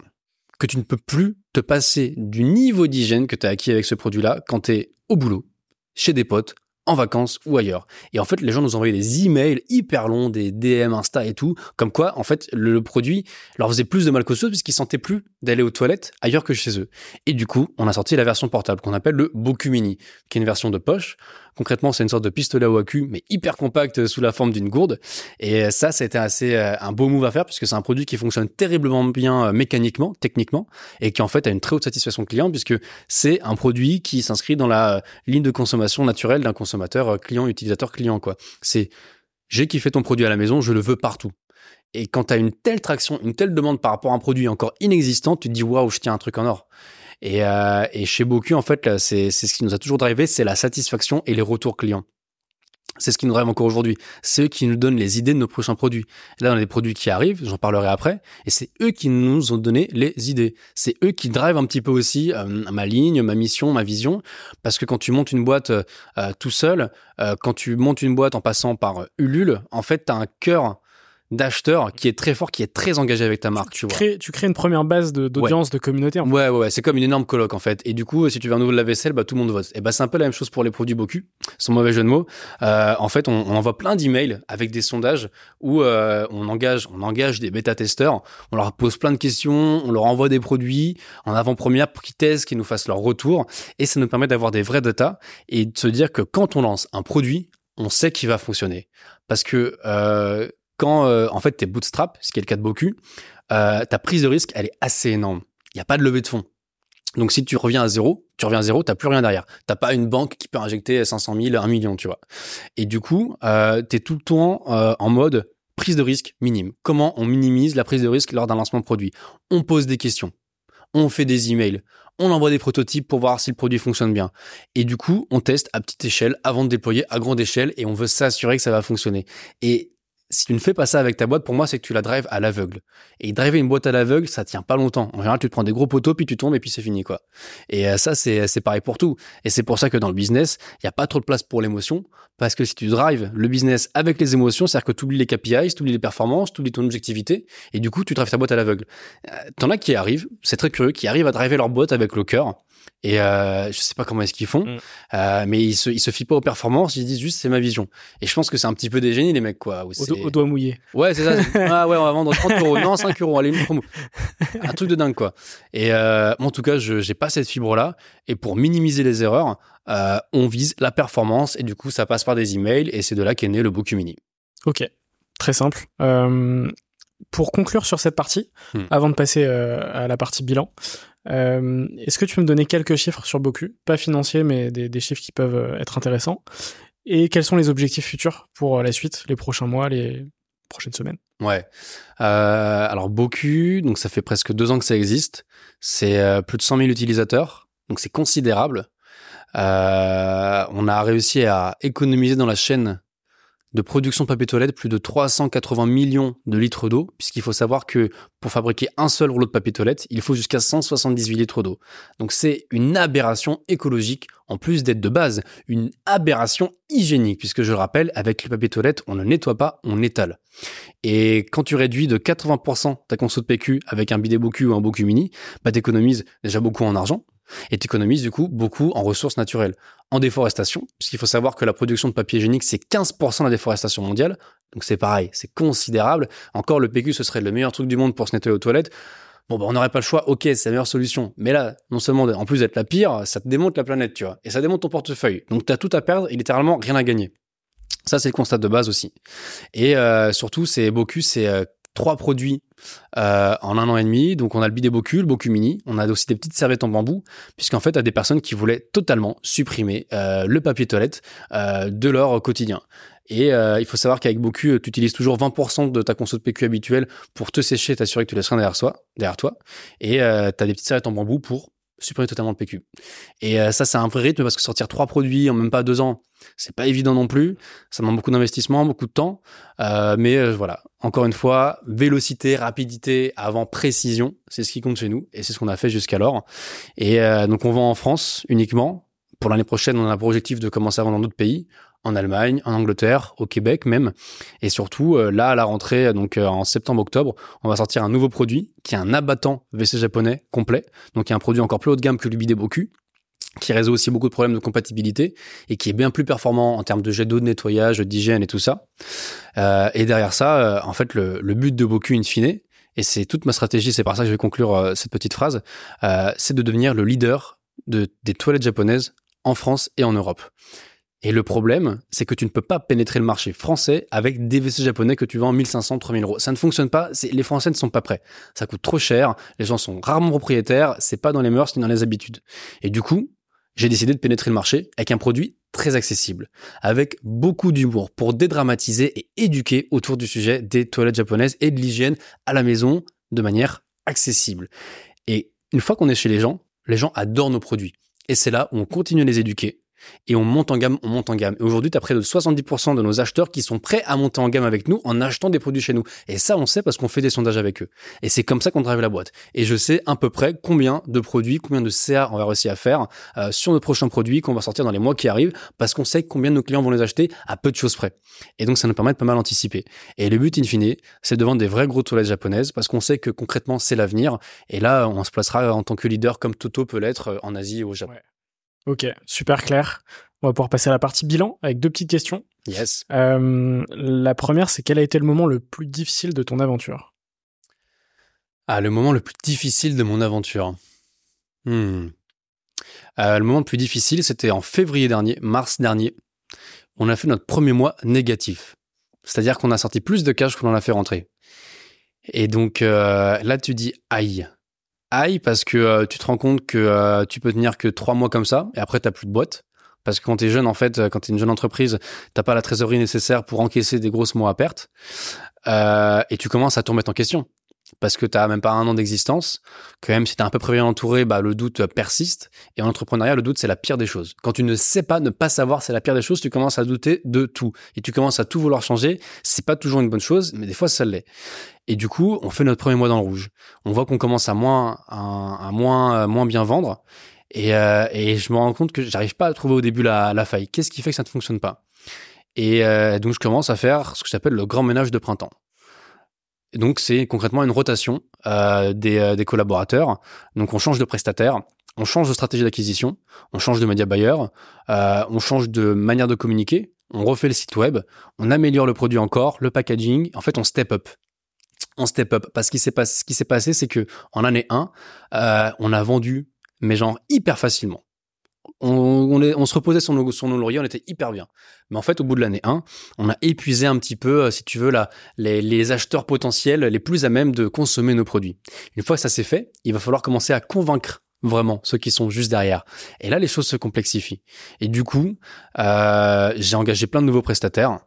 que tu ne peux plus te passer du niveau d'hygiène que tu as acquis avec ce produit-là quand tu es au boulot, chez des potes, en vacances ou ailleurs. Et en fait, les gens nous envoyaient des emails hyper longs, des D M, Insta et tout, comme quoi, en fait, le, le produit leur faisait plus de mal qu'aux choses puisqu'ils sentaient plus d'aller aux toilettes ailleurs que chez eux. Et du coup, on a sorti la version portable qu'on appelle le Boku Mini, qui est une version de poche. Concrètement, c'est une sorte de pistolet à cul, mais hyper compact sous la forme d'une gourde. Et ça, ça a été assez euh, un beau move à faire puisque c'est un produit qui fonctionne terriblement bien euh, mécaniquement, techniquement, et qui en fait a une très haute satisfaction client puisque c'est un produit qui s'inscrit dans la euh, ligne de consommation naturelle d'un consommateur euh, client, utilisateur client, quoi. C'est j'ai kiffé ton produit à la maison, je le veux partout. Et quand tu as une telle traction, une telle demande par rapport à un produit encore inexistant, tu te dis waouh, je tiens un truc en or. Et, euh, et chez Boku, en fait, là, c'est, c'est ce qui nous a toujours drivé, c'est la satisfaction et les retours clients. C'est ce qui nous drive encore aujourd'hui. C'est eux qui nous donnent les idées de nos prochains produits. Là, on a des produits qui arrivent, j'en parlerai après, et c'est eux qui nous ont donné les idées. C'est eux qui drivent un petit peu aussi euh, ma ligne, ma mission, ma vision, parce que quand tu montes une boîte euh, tout seul, euh, quand tu montes une boîte en passant par euh, Ulule, en fait, t'as un cœur d'acheteur qui est très fort, qui est très engagé avec ta marque, tu, tu vois. Crées, tu crées une première base de, d'audience, ouais. de communauté. En fait. Ouais, ouais, ouais, c'est comme une énorme coloc, en fait. Et du coup, si tu veux un nouveau lave-vaisselle, bah, tout le monde vote. Et bah, c'est un peu la même chose pour les produits Boku, sans mauvais jeu de mots. Euh, en fait, on, on envoie plein d'emails avec des sondages où euh, on engage, on engage des bêta-testeurs, on leur pose plein de questions, on leur envoie des produits en avant-première pour qu'ils testent, qu'ils nous fassent leur retour. Et ça nous permet d'avoir des vrais data et de se dire que quand on lance un produit, on sait qu'il va fonctionner. Parce que, euh, Quand euh, en fait t'es bootstrap, ce qui est le cas de Boku, euh, ta prise de risque elle est assez énorme. Il n'y a pas de levée de fonds. Donc si tu reviens à zéro, tu reviens à zéro, t'as plus rien derrière. T'as pas une banque qui peut injecter cinq cent mille, un million, tu vois. Et du coup, euh, t'es tout le temps euh, en mode prise de risque minime. Comment on minimise la prise de risque lors d'un lancement de produit ? On pose des questions, on fait des emails, on envoie des prototypes pour voir si le produit fonctionne bien. Et du coup, on teste à petite échelle avant de déployer à grande échelle et on veut s'assurer que ça va fonctionner. Et si tu ne fais pas ça avec ta boîte, pour moi, c'est que tu la drives à l'aveugle. Et driver une boîte à l'aveugle, ça tient pas longtemps. En général, tu te prends des gros poteaux, puis tu tombes, et puis c'est fini, quoi. Et ça, c'est, c'est pareil pour tout. Et c'est pour ça que dans le business, il n'y a pas trop de place pour l'émotion. Parce que si tu drives le business avec les émotions, c'est-à-dire que tu oublies les K P Is, tu oublies les performances, tu oublies ton objectivité. Et du coup, tu drives ta boîte à l'aveugle. Euh, t'en as qui arrivent, c'est très curieux, qui arrivent à driver leur boîte avec le cœur. Et euh, je sais pas comment est-ce qu'ils font, mmh. euh, mais ils se, ils se fient pas aux performances, ils disent juste c'est ma vision. Et je pense que c'est un petit peu des génies les mecs quoi. Au, do- au doigt mouillé. Ouais c'est ça. C'est... Ah ouais on va vendre trente euros, non cinq euros, allez une promo. Un truc de dingue quoi. Et euh, en tout cas je, j'ai pas cette fibre là. Et pour minimiser les erreurs, euh, on vise la performance et du coup ça passe par des emails et c'est de là qu'est né le Boku Mini. Ok, très simple. Euh, pour conclure sur cette partie, hmm. avant de passer euh, à la partie bilan. Euh, est-ce que tu peux me donner quelques chiffres sur Boku ? Pas financiers, mais des, des chiffres qui peuvent être intéressants. Et quels sont les objectifs futurs pour la suite, les prochains mois, les prochaines semaines ? Ouais. Euh, alors Boku, donc ça fait presque deux ans que ça existe. C'est euh, plus de cent mille utilisateurs, donc c'est considérable. Euh, on a réussi à économiser dans la chaîne de production de papier toilette, plus de trois cent quatre-vingts millions de litres d'eau, puisqu'il faut savoir que pour fabriquer un seul rouleau de papier toilette, il faut jusqu'à cent soixante-dix-huit litres d'eau. Donc c'est une aberration écologique, en plus d'être de base, une aberration hygiénique, puisque je le rappelle, avec le papier toilette, on ne nettoie pas, on étale. Et quand tu réduis de quatre-vingts pour cent ta conso de P Q avec un bidet Boku ou un Boku Mini, bah t'économises déjà beaucoup en argent, et t'économises du coup beaucoup en ressources naturelles. En déforestation, puisqu'il faut savoir que la production de papier hygiénique, c'est quinze pour cent de la déforestation mondiale. Donc c'est pareil, c'est considérable. Encore, le P Q, ce serait le meilleur truc du monde pour se nettoyer aux toilettes. bon, bah, on n'aurait pas le choix, ok, c'est la meilleure solution. Mais là, non seulement, en plus d'être la pire, ça te démonte la planète, tu vois. Et ça démonte ton portefeuille. Donc, t'as tout à perdre et littéralement rien à gagner. Ça, c'est le constat de base aussi. Et euh, surtout, c'est Boku, c'est euh, trois produits euh, en un an et demi. Donc, on a le bidet Boku, le Boku Mini. On a aussi des petites serviettes en bambou, puisqu'en fait, il y a des personnes qui voulaient totalement supprimer euh, le papier toilette euh, de leur quotidien. Et euh, il faut savoir qu'avec Boku, tu utilises toujours vingt pour cent de ta conso de P Q habituelle pour te sécher et t'assurer que tu laisses rien derrière toi. Derrière toi. Et euh, tu as des petites serviettes en bambou pour supprimer totalement le P Q. Et euh, ça, c'est un vrai rythme parce que sortir trois produits en même pas deux ans, c'est pas évident non plus. Ça demande beaucoup d'investissement, beaucoup de temps. Euh, mais euh, voilà, encore une fois, vélocité, rapidité avant précision, c'est ce qui compte chez nous et c'est ce qu'on a fait jusqu'alors. Et euh, donc, on vend en France uniquement. Pour l'année prochaine, on a pour objectif de commencer à vendre dans d'autres pays, en Allemagne, en Angleterre, au Québec même. Et surtout, là, à la rentrée, donc en septembre-octobre, on va sortir un nouveau produit qui est un abattant W C japonais complet. Donc, qui est un produit encore plus haut de gamme que le bidet Boku, qui résout aussi beaucoup de problèmes de compatibilité et qui est bien plus performant en termes de jet d'eau, de nettoyage, d'hygiène et tout ça. Euh, et derrière ça, euh, en fait, le, le but de Boku, in fine, et c'est toute ma stratégie, c'est par ça que je vais conclure euh, cette petite phrase, euh, c'est de devenir le leader de, des toilettes japonaises en France et en Europe. Et le problème, c'est que tu ne peux pas pénétrer le marché français avec des W C japonais que tu vends mille cinq cents, trois mille euros. Ça ne fonctionne pas, c'est, les Français ne sont pas prêts. Ça coûte trop cher, les gens sont rarement propriétaires, c'est pas dans les mœurs ni dans les habitudes. Et du coup, j'ai décidé de pénétrer le marché avec un produit très accessible, avec beaucoup d'humour pour dédramatiser et éduquer autour du sujet des toilettes japonaises et de l'hygiène à la maison de manière accessible. Et une fois qu'on est chez les gens, les gens adorent nos produits. Et c'est là où on continue à les éduquer et on monte en gamme, on monte en gamme. Et aujourd'hui, tu as près de soixante-dix pour cent de nos acheteurs qui sont prêts à monter en gamme avec nous en achetant des produits chez nous. Et ça, on sait parce qu'on fait des sondages avec eux. Et c'est comme ça qu'on drive la boîte. Et je sais à peu près combien de produits, combien de C A on va réussir à faire euh, sur nos prochains produits qu'on va sortir dans les mois qui arrivent parce qu'on sait combien de nos clients vont les acheter à peu de choses près. Et donc, ça nous permet de pas mal anticiper. Et le but, in fine, c'est de vendre des vraies grosses toilettes japonaises parce qu'on sait que concrètement, c'est l'avenir. Et là, on se placera en tant que leader comme Toto peut l'être en Asie et au Japon. Ouais. Ok, super clair. On va pouvoir passer à la partie bilan avec deux petites questions. Yes. Euh, la première, c'est quel a été le moment le plus difficile de ton aventure ? Ah, le moment le plus difficile de mon aventure. Hmm. Euh, le moment le plus difficile, c'était en février dernier, mars dernier. On a fait notre premier mois négatif. C'est-à-dire qu'on a sorti plus de cash qu'on en a fait rentrer. Et donc euh, là, tu dis aïe. Aïe, parce que euh, tu te rends compte que euh, tu peux tenir que trois mois comme ça, et après, t'as plus de boîte. Parce que quand t'es jeune, en fait, quand t'es une jeune entreprise, t'as pas la trésorerie nécessaire pour encaisser des grosses mois à perte. Euh, et tu commences à te remettre en question. Parce que t'as même pas un an d'existence. Quand même, si t'es un peu prévenu entouré, bah, le doute persiste. Et en entrepreneuriat, le doute, c'est la pire des choses. Quand tu ne sais pas, ne pas savoir, c'est la pire des choses, tu commences à douter de tout. Et tu commences à tout vouloir changer. C'est pas toujours une bonne chose, mais des fois, ça l'est. Et du coup, on fait notre premier mois dans le rouge. On voit qu'on commence à moins, à, à moins, à moins bien vendre. Et, euh, et je me rends compte que j'arrive pas à trouver au début la, la faille. Qu'est-ce qui fait que ça ne fonctionne pas ? Et euh, donc, je commence à faire ce que j'appelle le grand ménage de printemps. Et donc, c'est concrètement une rotation euh, des, euh, des collaborateurs. Donc, on change de prestataire, on change de stratégie d'acquisition, on change de media buyer, euh, on change de manière de communiquer, on refait le site web, on améliore le produit encore, le packaging. En fait, on step up. On step up parce que ce qui s'est passé, c'est que en année un, euh, on a vendu, mais genre hyper facilement. On, on, est, on se reposait sur nos, sur nos lauriers, on était hyper bien. Mais en fait, au bout de l'année un, on a épuisé un petit peu, euh, si tu veux, la, les, les acheteurs potentiels les plus à même de consommer nos produits. Une fois que ça s'est fait, il va falloir commencer à convaincre vraiment ceux qui sont juste derrière. Et là, les choses se complexifient. Et du coup, euh, j'ai engagé plein de nouveaux prestataires.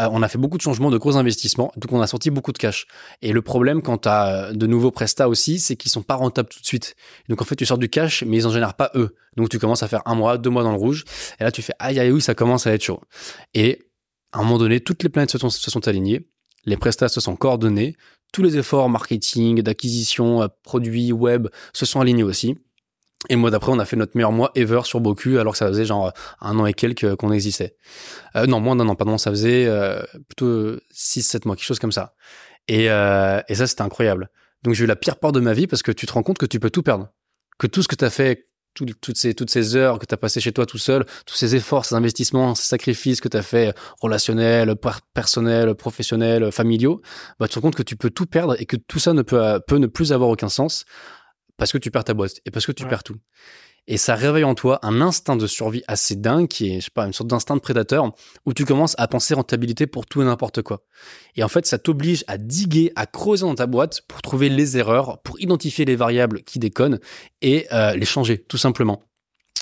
Euh, on a fait beaucoup de changements, de gros investissements, donc on a sorti beaucoup de cash. Et le problème quand tu as de nouveaux prestats aussi, c'est qu'ils sont pas rentables tout de suite. Donc en fait, tu sors du cash, mais ils en génèrent pas eux. Donc tu commences à faire un mois, deux mois dans le rouge, et là tu fais aïe aïe oui, ça commence à être chaud. Et à un moment donné, toutes les planètes se sont, se sont alignées, les prestats se sont coordonnés, tous les efforts marketing, d'acquisition, produits, web se sont alignés aussi. Et le mois d'après, on a fait notre meilleur mois ever sur Boku, alors que ça faisait genre un an et quelques qu'on existait. Euh, non, moins d'un an, pardon, ça faisait euh, plutôt six sept mois, quelque chose comme ça. Et, euh, et ça, c'était incroyable. Donc, j'ai eu la pire peur de ma vie parce que tu te rends compte que tu peux tout perdre. Que tout ce que tu as fait tout, toutes, ces, toutes ces heures que tu as passées chez toi tout seul, tous ces efforts, ces investissements, ces sacrifices que tu as fait relationnels, personnels, professionnels, familiaux, bah, tu te rends compte que tu peux tout perdre et que tout ça ne peut, peut ne plus avoir aucun sens parce que tu perds ta boîte et parce que tu ouais. perds tout. Et ça réveille en toi un instinct de survie assez dingue qui est, je sais pas, une sorte d'instinct de prédateur où tu commences à penser rentabilité pour tout et n'importe quoi. Et en fait, ça t'oblige à diguer, à creuser dans ta boîte pour trouver les erreurs, pour identifier les variables qui déconnent et euh, les changer, tout simplement.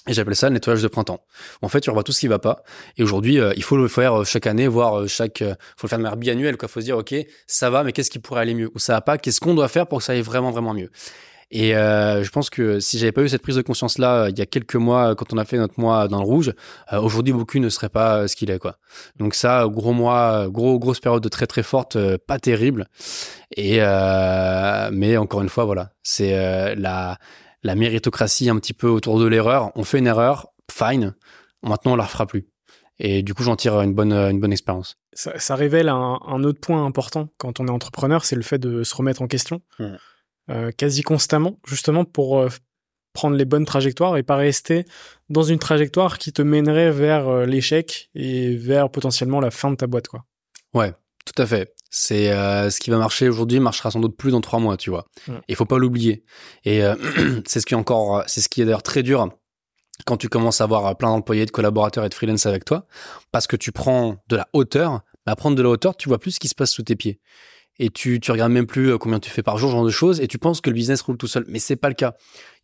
Et j'appelle ça le nettoyage de printemps. En fait, tu revois tout ce qui va pas. Et aujourd'hui, euh, il faut le faire chaque année, voire chaque, euh, faut le faire de manière biannuelle, quoi. Faut se dire, OK, ça va, mais qu'est-ce qui pourrait aller mieux? Ou ça va pas, qu'est-ce qu'on doit faire pour que ça aille vraiment, vraiment mieux? Et euh, je pense que si j'avais pas eu cette prise de conscience là euh, il y a quelques mois quand on a fait notre mois dans le rouge, euh, aujourd'hui Boku ne serait pas euh, ce qu'il est quoi. Donc ça gros mois, gros grosse période de très très forte, euh, pas terrible. Et euh, mais encore une fois voilà, c'est euh, la la méritocratie un petit peu autour de l'erreur. On fait une erreur, fine. Maintenant on la refera plus. Et du coup j'en tire une bonne une bonne expérience. Ça, ça révèle un, un autre point important quand on est entrepreneur, c'est le fait de se remettre en question. Mmh. Euh, quasi constamment, justement pour euh, prendre les bonnes trajectoires et pas rester dans une trajectoire qui te mènerait vers euh, l'échec et vers potentiellement la fin de ta boîte, quoi. Ouais, tout à fait. C'est euh, ce qui va marcher aujourd'hui marchera sans doute plus dans trois mois, tu vois. Ouais. Et faut pas l'oublier. Et euh, c'est ce qui est encore, c'est ce qui est d'ailleurs très dur quand tu commences à avoir plein d'employés, de collaborateurs et de freelance avec toi, parce que tu prends de la hauteur. Bah, prendre de la hauteur, tu vois plus ce qui se passe sous tes pieds. Et tu tu regardes même plus combien tu fais par jour, ce genre de choses, et tu penses que le business roule tout seul, mais c'est pas le cas.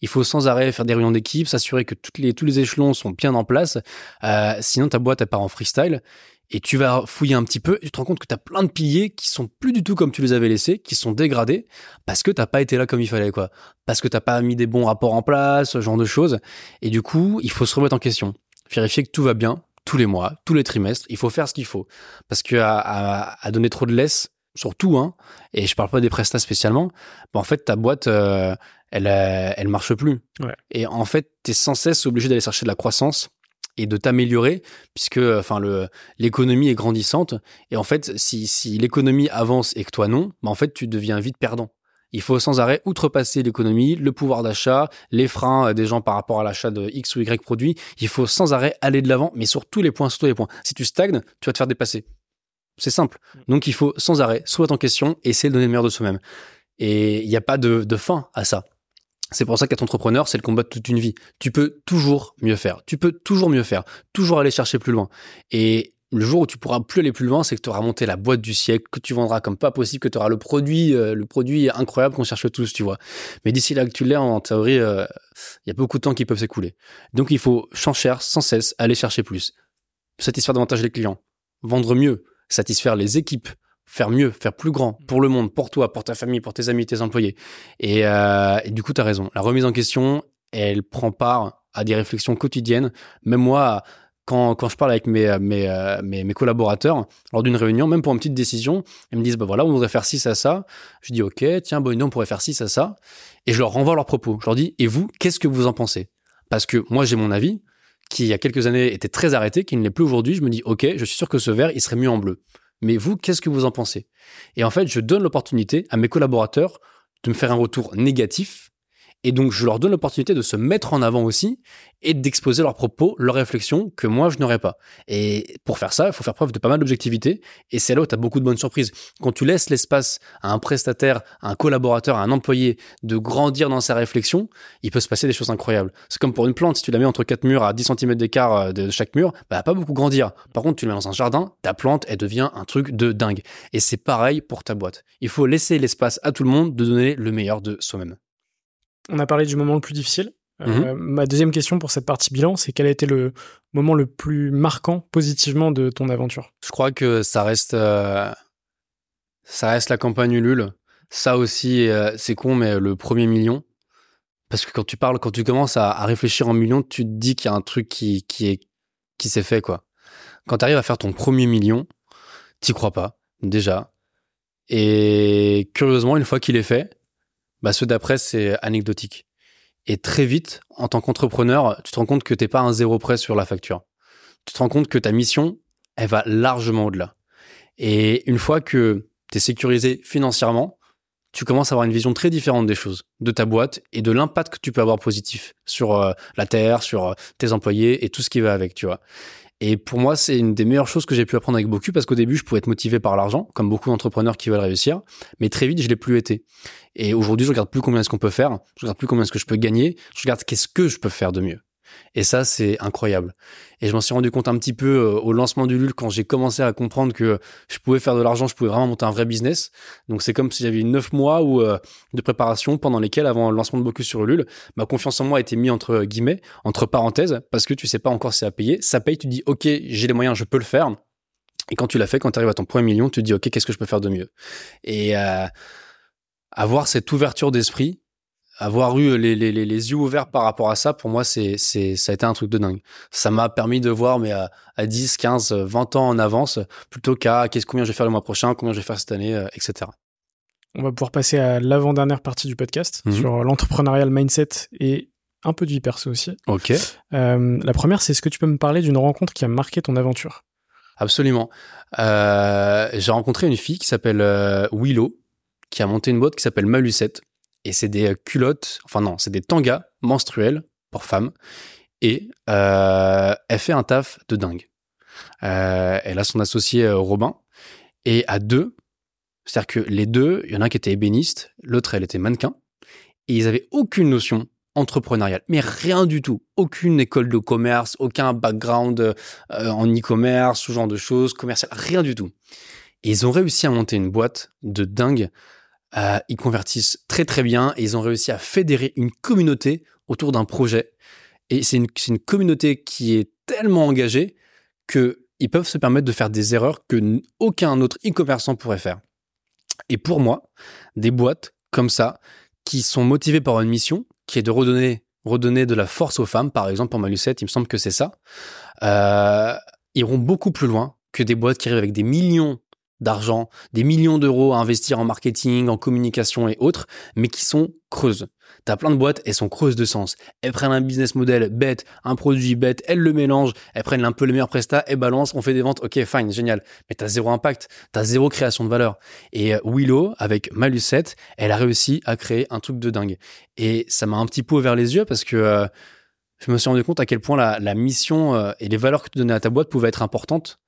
Il faut sans arrêt faire des réunions d'équipe, s'assurer que toutes les tous les échelons sont bien en place, euh, sinon ta boîte elle part en freestyle et tu vas fouiller un petit peu et tu te rends compte que tu as plein de piliers qui sont plus du tout comme tu les avais laissés, qui sont dégradés parce que t'as pas été là comme il fallait quoi, parce que t'as pas mis des bons rapports en place, ce genre de choses, et du coup il faut se remettre en question, vérifier que tout va bien tous les mois, tous les trimestres, il faut faire ce qu'il faut parce que à, à, à donner trop de laisse surtout, hein, et je parle pas des prestats spécialement, bah en fait, ta boîte, euh, elle, elle marche plus. Ouais. Et en fait, t'es sans cesse obligé d'aller chercher de la croissance et de t'améliorer, puisque, enfin, le, l'économie est grandissante. Et en fait, si, si l'économie avance et que toi non, bah en fait, tu deviens vite perdant. Il faut sans arrêt outrepasser l'économie, le pouvoir d'achat, les freins des gens par rapport à l'achat de X ou Y produits. Il faut sans arrêt aller de l'avant, mais sur tous les points, sur tous les points. Si tu stagnes, tu vas te faire dépasser. C'est simple. Donc, il faut sans arrêt se remettre en question et essayer de donner le meilleur de soi-même. Et il n'y a pas de, de fin à ça. C'est pour ça qu'être entrepreneur, c'est le combat de toute une vie. Tu peux toujours mieux faire. Tu peux toujours mieux faire. Toujours aller chercher plus loin. Et le jour où tu pourras plus aller plus loin, c'est que tu auras monté la boîte du siècle, que tu vendras comme pas possible, que tu auras le produit, euh, le produit incroyable qu'on cherche tous, tu vois. Mais d'ici là que tu l'as, en théorie, il euh, y a beaucoup de temps qui peuvent s'écouler. Donc, il faut changer sans cesse, aller chercher plus. Satisfaire davantage les clients. Vendre mieux. Satisfaire les équipes, faire mieux, faire plus grand pour le monde, pour toi, pour ta famille, pour tes amis, tes employés. Et, euh, et du coup, tu as raison. La remise en question, elle prend part à des réflexions quotidiennes. Même moi, quand, quand je parle avec mes, mes, mes, mes collaborateurs, lors d'une réunion, même pour une petite décision, ils me disent, bah voilà, on voudrait faire ci, ça, ça. Je dis, OK, tiens, bonne idée, on pourrait faire ci, ça, ça. Et je leur renvoie leurs propos. Je leur dis, et vous, qu'est-ce que vous en pensez? Parce que moi, j'ai mon avis, qui il y a quelques années était très arrêté, qui ne l'est plus aujourd'hui. Je me dis, OK, je suis sûr que ce vert, il serait mieux en bleu. Mais vous, qu'est-ce que vous en pensez? Et en fait, je donne l'opportunité à mes collaborateurs de me faire un retour négatif. Et donc, je leur donne l'opportunité de se mettre en avant aussi et d'exposer leurs propos, leurs réflexions que moi, je n'aurais pas. Et pour faire ça, il faut faire preuve de pas mal d'objectivité. Et c'est là où tu as beaucoup de bonnes surprises. Quand tu laisses l'espace à un prestataire, à un collaborateur, à un employé de grandir dans sa réflexion, il peut se passer des choses incroyables. C'est comme pour une plante. Si tu la mets entre quatre murs à dix centimètres d'écart de chaque mur, bah, elle va pas beaucoup grandir. Par contre, tu la mets dans un jardin, ta plante, elle devient un truc de dingue. Et c'est pareil pour ta boîte. Il faut laisser l'espace à tout le monde de donner le meilleur de soi-même. On a parlé du moment le plus difficile. Euh, mmh. Ma deuxième question pour cette partie bilan, c'est quel a été le moment le plus marquant positivement de ton aventure? Je crois que ça reste, euh, ça reste la campagne Ulule. Ça aussi, euh, c'est con, mais le premier million. Parce que quand tu parles, quand tu commences à, à réfléchir en millions, tu te dis qu'il y a un truc qui, qui, est, qui s'est fait, quoi. Quand tu arrives à faire ton premier million, t'y crois pas, déjà. Et curieusement, une fois qu'il est fait, bah ceux d'après, c'est anecdotique. Et très vite, en tant qu'entrepreneur, tu te rends compte que t'es pas un zéro près sur la facture. Tu te rends compte que ta mission, elle va largement au-delà. Et une fois que t'es sécurisé financièrement, tu commences à avoir une vision très différente des choses, de ta boîte et de l'impact que tu peux avoir positif sur euh, la terre, sur euh, tes employés et tout ce qui va avec, tu vois. Et pour moi, c'est une des meilleures choses que j'ai pu apprendre avec Boku, parce qu'au début, je pouvais être motivé par l'argent, comme beaucoup d'entrepreneurs qui veulent réussir, mais très vite, je l'ai plus été. Et aujourd'hui, je regarde plus combien est-ce qu'on peut faire, je regarde plus combien est-ce que je peux gagner, je regarde qu'est-ce que je peux faire de mieux. Et ça, c'est incroyable. Et je m'en suis rendu compte un petit peu euh, au lancement d'Ulule, quand j'ai commencé à comprendre que je pouvais faire de l'argent, je pouvais vraiment monter un vrai business. Donc c'est comme si j'avais eu neuf mois où, euh, de préparation pendant lesquels, avant le lancement de Boku sur Ulule, ma confiance en moi a été mise entre guillemets, entre parenthèses, parce que tu sais pas encore si ça paye. Ça paye, tu dis ok, j'ai les moyens, je peux le faire. Et quand tu l'as fait, quand tu arrives à ton premier million, tu te dis ok, qu'est-ce que je peux faire de mieux. Et euh, avoir cette ouverture d'esprit, avoir eu les, les, les, les yeux ouverts par rapport à ça, pour moi, c'est, c'est, ça a été un truc de dingue. Ça m'a permis de voir, mais à, à dix, quinze, vingt ans en avance, plutôt qu'à qu'est-ce, combien je vais faire le mois prochain, combien je vais faire cette année, euh, et cetera. On va pouvoir passer à l'avant-dernière partie du podcast, mm-hmm. sur l'entrepreneurial mindset et un peu de vie perso aussi. Ok. Euh, la première, c'est est-ce que tu peux me parler d'une rencontre qui a marqué ton aventure ? Absolument. Euh, j'ai rencontré une fille qui s'appelle euh, Willow, qui a monté une boîte qui s'appelle Malucette. Et c'est des culottes, enfin non, c'est des tangas menstruels pour femmes. Et euh, elle fait un taf de dingue. Euh, elle a son associé Robin. Et à deux, c'est-à-dire que les deux, il y en a un qui était ébéniste, l'autre, elle était mannequin. Et ils n'avaient aucune notion entrepreneuriale, mais rien du tout. Aucune école de commerce, aucun background euh, en e-commerce, ce genre de choses, commercial, rien du tout. Et ils ont réussi à monter une boîte de dingue. Euh, ils convertissent très très bien et ils ont réussi à fédérer une communauté autour d'un projet. Et c'est une, c'est une communauté qui est tellement engagée qu'ils peuvent se permettre de faire des erreurs qu'aucun autre e-commerçant pourrait faire. Et pour moi, des boîtes comme ça, qui sont motivées par une mission, qui est de redonner, redonner de la force aux femmes, par exemple pour Malucette, il me semble que c'est ça, euh, iront beaucoup plus loin que des boîtes qui arrivent avec des millions d'argent, des millions d'euros à investir en marketing, en communication et autres, mais qui sont creuses. T'as plein de boîtes, elles sont creuses de sens. Elles prennent un business model bête, un produit bête, elles le mélangent, elles prennent un peu les meilleurs prestats, elles balancent, on fait des ventes, ok, fine, génial. Mais t'as zéro impact, t'as zéro création de valeur. Et Willow, avec Malucette, elle a réussi à créer un truc de dingue. Et ça m'a un petit peu ouvert les yeux parce que euh, je me suis rendu compte à quel point la, la mission euh, et les valeurs que tu donnais à ta boîte pouvaient être importantes.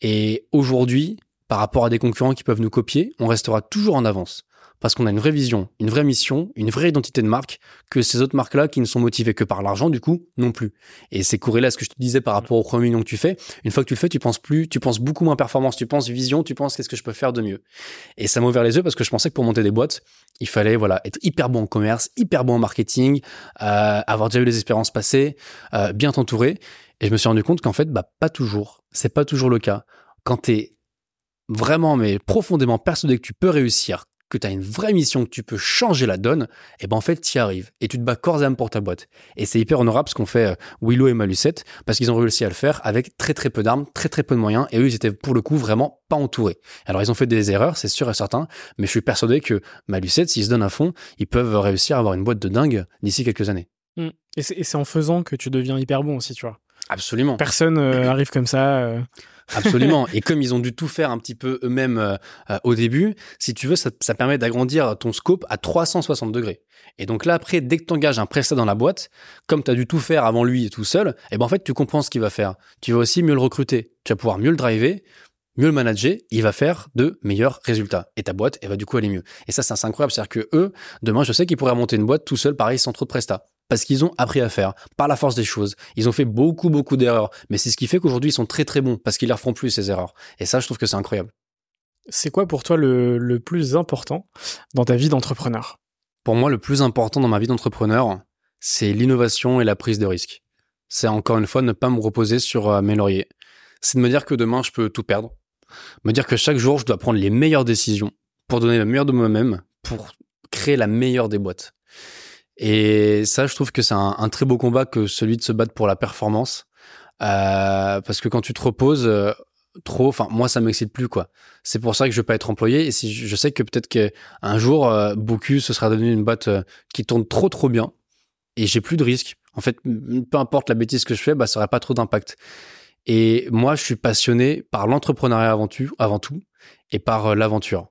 Et aujourd'hui, par rapport à des concurrents qui peuvent nous copier, on restera toujours en avance parce qu'on a une vraie vision, une vraie mission, une vraie identité de marque que ces autres marques-là qui ne sont motivées que par l'argent, du coup, non plus. Et c'est corrélé à ce que je te disais par rapport au premier million que tu fais. Une fois que tu le fais, tu penses plus, tu penses beaucoup moins performance, tu penses vision, tu penses qu'est-ce que je peux faire de mieux. Et ça m'a ouvert les yeux parce que je pensais que pour monter des boîtes, il fallait voilà être hyper bon en commerce, hyper bon en marketing, euh, avoir déjà eu les expériences passées, euh, bien t'entourer. Et je me suis rendu compte qu'en fait, bah pas toujours. C'est pas toujours le cas. Quand t'es vraiment, mais profondément persuadé que tu peux réussir, que tu as une vraie mission, que tu peux changer la donne, et ben en fait, tu y arrives. Et tu te bats corps et âme pour ta boîte. Et c'est hyper honorable ce qu'ont fait Willow et Malucette, parce qu'ils ont réussi à le faire avec très très peu d'armes, très très peu de moyens, et eux, ils étaient pour le coup vraiment pas entourés. Alors, ils ont fait des erreurs, c'est sûr et certain, mais je suis persuadé que Malucette, s'ils se donnent à fond, ils peuvent réussir à avoir une boîte de dingue d'ici quelques années. Mmh. Et, c'est, et c'est en faisant que tu deviens hyper bon aussi, tu vois. Absolument. Personne euh, arrive comme ça. Euh... Absolument. Et comme ils ont dû tout faire un petit peu eux-mêmes euh, euh, au début, si tu veux, ça, ça permet d'agrandir ton scope à trois cent soixante degrés. Et donc là, après, dès que tu engages un prestat dans la boîte, comme tu as dû tout faire avant lui et tout seul, eh ben en fait, tu comprends ce qu'il va faire. Tu vas aussi mieux le recruter. Tu vas pouvoir mieux le driver, mieux le manager. Il va faire de meilleurs résultats. Et ta boîte, elle va du coup aller mieux. Et ça, c'est assez incroyable. C'est-à-dire que eux, demain, je sais qu'ils pourraient monter une boîte tout seul, pareil, sans trop de prestat. Parce qu'ils ont appris à faire, par la force des choses. Ils ont fait beaucoup, beaucoup d'erreurs. Mais c'est ce qui fait qu'aujourd'hui, ils sont très, très bons parce qu'ils ne les refont plus, ces erreurs. Et ça, je trouve que c'est incroyable. C'est quoi pour toi le, le plus important dans ta vie d'entrepreneur ? Pour moi, le plus important dans ma vie d'entrepreneur, c'est l'innovation et la prise de risque. C'est encore une fois ne pas me reposer sur mes lauriers. C'est de me dire que demain, je peux tout perdre. Me dire que chaque jour, je dois prendre les meilleures décisions pour donner le meilleur de moi-même, pour créer la meilleure des boîtes. Et ça, je trouve que c'est un, un très beau combat que celui de se battre pour la performance. Euh, parce que quand tu te reposes euh, trop, enfin, moi, ça m'excite plus, quoi. C'est pour ça que je veux pas être employé. Et si je, je sais que peut-être qu'un jour, euh, Boku, ce sera devenu une boîte euh, qui tourne trop, trop bien. Et j'ai plus de risque. En fait, peu importe la bêtise que je fais, bah, ça aurait pas trop d'impact. Et moi, je suis passionné par l'entrepreneuriat avant tout, avant tout et par euh, l'aventure.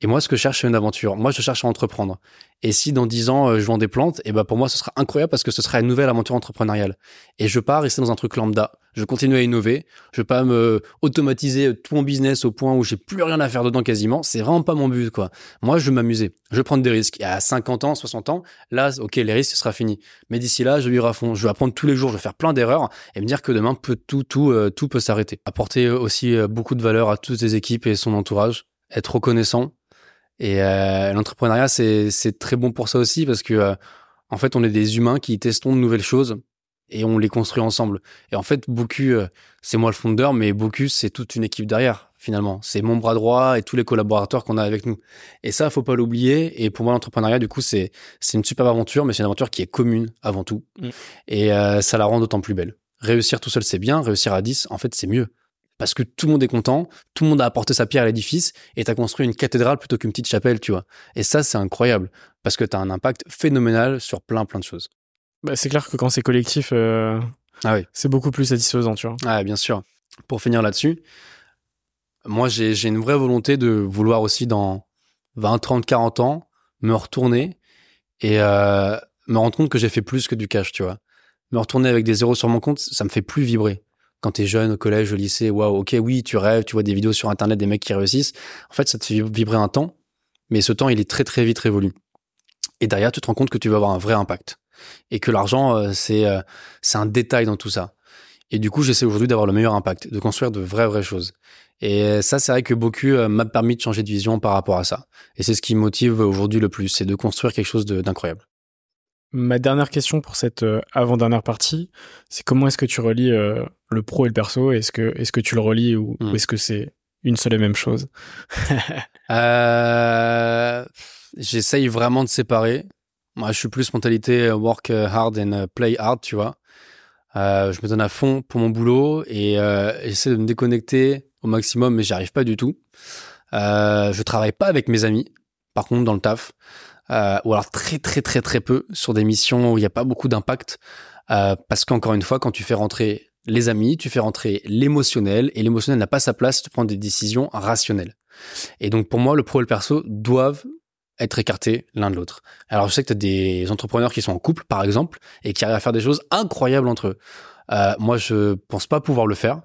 Et moi, ce que je cherche, c'est une aventure. Moi, je cherche à entreprendre. Et si dans dix ans, euh, je vends des plantes, et ben pour moi, ce sera incroyable parce que ce sera une nouvelle aventure entrepreneuriale. Et je ne veux pas rester dans un truc lambda. Je continue à innover. Je ne veux pas me automatiser tout mon business au point où j'ai plus rien à faire dedans quasiment. C'est vraiment pas mon but, quoi. Moi, je veux m'amuser. Je veux prendre des risques. Et à cinquante ans, soixante ans, là, ok, les risques, ce sera fini. Mais d'ici là, je vais vivre à fond. Je vais apprendre tous les jours. Je vais faire plein d'erreurs et me dire que demain, peut, tout, tout, euh, tout peut s'arrêter. Apporter aussi euh, beaucoup de valeur à toutes les équipes et son entourage. Être reconnaissant. Et euh, l'entrepreneuriat, c'est, c'est très bon pour ça aussi parce que, euh, en fait, on est des humains qui testons de nouvelles choses et on les construit ensemble. Et en fait, Boku, euh, c'est moi le fondeur, mais Boku, c'est toute une équipe derrière, finalement. C'est mon bras droit et tous les collaborateurs qu'on a avec nous. Et ça, faut pas l'oublier. Et pour moi, l'entrepreneuriat, du coup, c'est, c'est une superbe aventure, mais c'est une aventure qui est commune avant tout. Mmh. Et euh, ça la rend d'autant plus belle. Réussir tout seul, c'est bien. Réussir à dix, en fait, c'est mieux. Parce que tout le monde est content, tout le monde a apporté sa pierre à l'édifice et t'as construit une cathédrale plutôt qu'une petite chapelle, tu vois. Et ça, c'est incroyable parce que t'as un impact phénoménal sur plein, plein de choses. Bah, c'est clair que quand c'est collectif, euh, ah oui. c'est beaucoup plus satisfaisant, tu vois. Ah, bien sûr. Pour finir là-dessus, moi, j'ai, j'ai une vraie volonté de vouloir aussi dans vingt, trente, quarante ans me retourner et euh, me rendre compte que j'ai fait plus que du cash, tu vois. Me retourner avec des zéros sur mon compte, ça me fait plus vibrer. Quand t'es jeune, au collège, au lycée, waouh, ok, oui, tu rêves, tu vois des vidéos sur Internet des mecs qui réussissent. En fait, ça te fait vibrer un temps, mais ce temps, il est très, très vite révolu. Et derrière, tu te rends compte que tu vas avoir un vrai impact et que l'argent, c'est, c'est un détail dans tout ça. Et du coup, j'essaie aujourd'hui d'avoir le meilleur impact, de construire de vraies, vraies choses. Et ça, c'est vrai que Boku m'a permis de changer de vision par rapport à ça. Et c'est ce qui me motive aujourd'hui le plus, c'est de construire quelque chose de, d'incroyable. Ma dernière question pour cette avant-dernière partie, c'est comment est-ce que tu relis euh, le pro et le perso ? Est-ce que, est-ce que tu le relis ou, mmh. ou est-ce que c'est une seule et même chose ? euh, J'essaye vraiment de séparer. Moi, je suis plus mentalité work hard and play hard, tu vois. Euh, je me donne à fond pour mon boulot et euh, j'essaie de me déconnecter au maximum, mais j'y arrive pas du tout. Euh, je travaille pas avec mes amis, par contre, dans le taf. Euh, ou alors très très très très peu sur des missions où il n'y a pas beaucoup d'impact euh, parce qu'encore une fois quand tu fais rentrer les amis, tu fais rentrer l'émotionnel et l'émotionnel n'a pas sa place si tu prends des décisions rationnelles. Et donc pour moi le pro et le perso doivent être écartés l'un de l'autre. Alors je sais que tu as des entrepreneurs qui sont en couple par exemple et qui arrivent à faire des choses incroyables entre eux. Euh, moi je pense pas pouvoir le faire.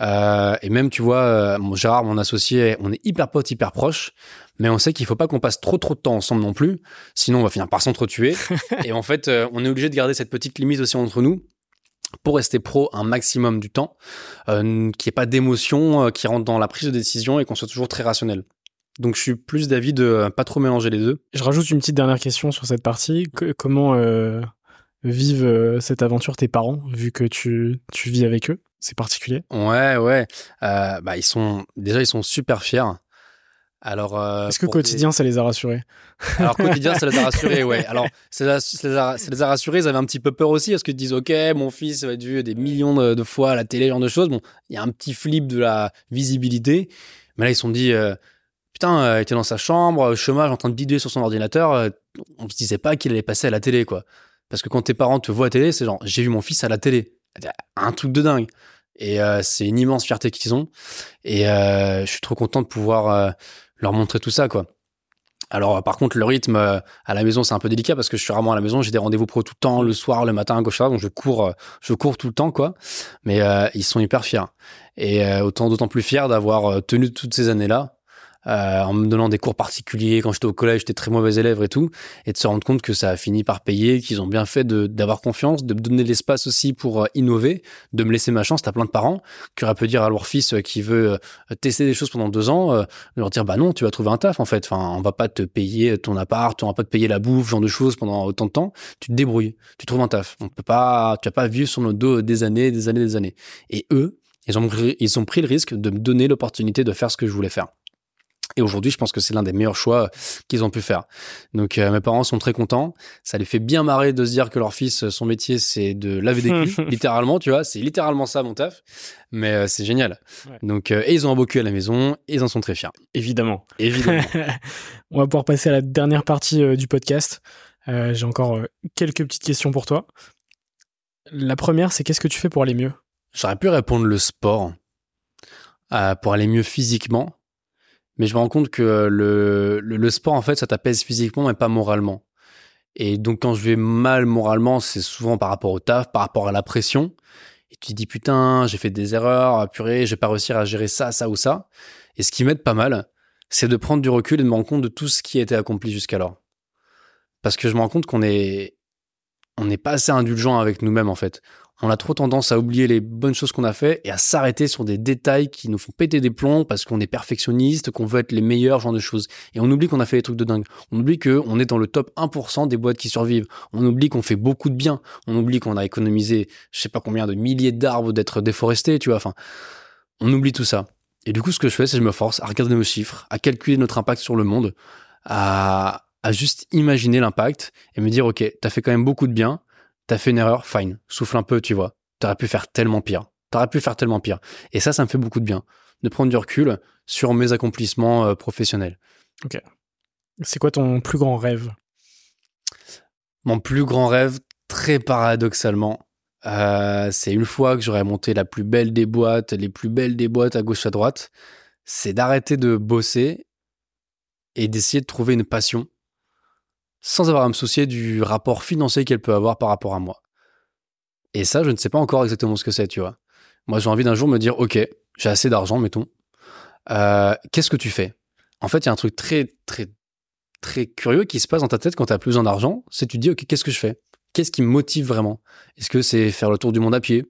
Euh, et même tu vois euh, mon Gérard, mon associé, on est hyper potes, hyper proches, mais on sait qu'il faut pas qu'on passe trop trop de temps ensemble non plus, sinon on va finir par s'entretuer. Et en fait euh, on est obligé de garder cette petite limite aussi entre nous pour rester pro un maximum du temps, euh, qu'il n'y ait pas d'émotion euh, qui rentre dans la prise de décision et qu'on soit toujours très rationnel. Donc je suis plus d'avis de euh, pas trop mélanger les deux. Je rajoute une petite dernière question sur cette partie. C- comment euh, vivent euh, cette aventure tes parents vu que tu, tu vis avec eux ? C'est particulier. Ouais, ouais. Euh, bah, ils sont, déjà, ils sont super fiers. Alors, euh, Est-ce que Quotidien, des... ça les a rassurés ? Alors, Quotidien, ça les a rassurés, ouais. Alors, ça, ça, les a, ça les a rassurés. Ils avaient un petit peu peur aussi parce qu'ils disent, OK, mon fils va être vu des millions de, de fois à la télé, genre de choses. Bon, il y a un petit flip de la visibilité. Mais là, ils se sont dit, euh, putain, euh, il était dans sa chambre, au chômage, en train de bidouiller sur son ordinateur. Euh, on se disait pas qu'il allait passer à la télé, quoi. Parce que quand tes parents te voient à la télé, c'est genre, j'ai vu mon fils à la télé. Un truc de dingue. Et euh, c'est une immense fierté qu'ils ont. Et euh, je suis trop content de pouvoir euh, leur montrer tout ça, quoi. Alors, par contre, le rythme euh, à la maison, c'est un peu délicat parce que je suis rarement à la maison. J'ai des rendez-vous pro tout le temps, le soir, le matin, à gauche, à droite. Donc, je cours, euh, je cours tout le temps, quoi. Mais euh, ils sont hyper fiers. Et euh, autant, d'autant plus fiers d'avoir euh, tenu toutes ces années-là. Euh, en me donnant des cours particuliers quand j'étais au collège, j'étais très mauvais élève et tout, et de se rendre compte que ça a fini par payer, qu'ils ont bien fait de, d'avoir confiance, de me donner l'espace aussi pour euh, innover, de me laisser ma chance. T'as plein de parents qui auraient pu dire à leur fils euh, qui veut euh, tester des choses pendant deux ans, euh, leur dire bah non, tu vas trouver un taf en fait. Enfin, on va pas te payer ton appart, on va pas te payer la bouffe, genre de choses pendant autant de temps. Tu te débrouilles, tu trouves un taf. On peut pas, tu vas pas vivre sur nos dos des années, des années, des années. Et eux, ils ont pris, ils ont pris le risque de me donner l'opportunité de faire ce que je voulais faire. Et aujourd'hui, je pense que c'est l'un des meilleurs choix qu'ils ont pu faire. Donc, euh, mes parents sont très contents. Ça les fait bien marrer de se dire que leur fils, son métier, c'est de laver des culs, littéralement, tu vois. C'est littéralement ça, mon taf. Mais euh, c'est génial. Ouais. Donc, euh, et ils ont un beau cul à la maison. Et ils en sont très fiers. Évidemment. Évidemment. On va pouvoir passer à la dernière partie euh, du podcast. Euh, j'ai encore euh, quelques petites questions pour toi. La première, c'est qu'est-ce que tu fais pour aller mieux ? J'aurais pu répondre le sport, euh, pour aller mieux physiquement. mais je me rends compte que le, le, le sport, en fait, ça t'apaise physiquement, mais pas moralement. Et donc, quand je vais mal moralement, c'est souvent par rapport au taf, par rapport à la pression. Et tu te dis, putain, j'ai fait des erreurs, purée, j'ai pas réussi à gérer ça, ça ou ça. Et ce qui m'aide pas mal, c'est de prendre du recul et de me rendre compte de tout ce qui a été accompli jusqu'alors. Parce que je me rends compte qu'on est, on n'est pas assez indulgent avec nous-mêmes, en fait. On a trop tendance à oublier les bonnes choses qu'on a fait et à s'arrêter sur des détails qui nous font péter des plombs parce qu'on est perfectionniste, qu'on veut être les meilleurs, genre de choses. Et on oublie qu'on a fait des trucs de dingue. On oublie qu'on est dans le top un pour cent des boîtes qui survivent. On oublie qu'on fait beaucoup de bien. On oublie qu'on a économisé je sais pas combien de milliers d'arbres d'être déforestés, tu vois. Enfin, on oublie tout ça. Et du coup, ce que je fais, c'est que je me force à regarder nos chiffres, à calculer notre impact sur le monde, à, à juste imaginer l'impact et me dire, OK, t'as fait quand même beaucoup de bien. T'as fait une erreur, fine, souffle un peu, tu vois. T'aurais pu faire tellement pire. T'aurais pu faire tellement pire. Et ça, ça me fait beaucoup de bien, de prendre du recul sur mes accomplissements euh, professionnels. Ok. C'est quoi ton plus grand rêve ? Mon plus grand rêve, très paradoxalement, euh, c'est une fois que j'aurais monté la plus belle des boîtes, les plus belles des boîtes à gauche à droite, c'est d'arrêter de bosser et d'essayer de trouver une passion sans avoir à me soucier du rapport financier qu'elle peut avoir par rapport à moi. Et ça, je ne sais pas encore exactement ce que c'est, tu vois. Moi, j'ai envie d'un jour me dire, OK, j'ai assez d'argent, mettons. Euh, qu'est-ce que tu fais ? En fait, il y a un truc très, très, très curieux qui se passe dans ta tête quand tu as plus besoin d'argent, c'est que tu te dis, OK, qu'est-ce que je fais ? Qu'est-ce qui me motive vraiment ? Est-ce que c'est faire le tour du monde à pied ?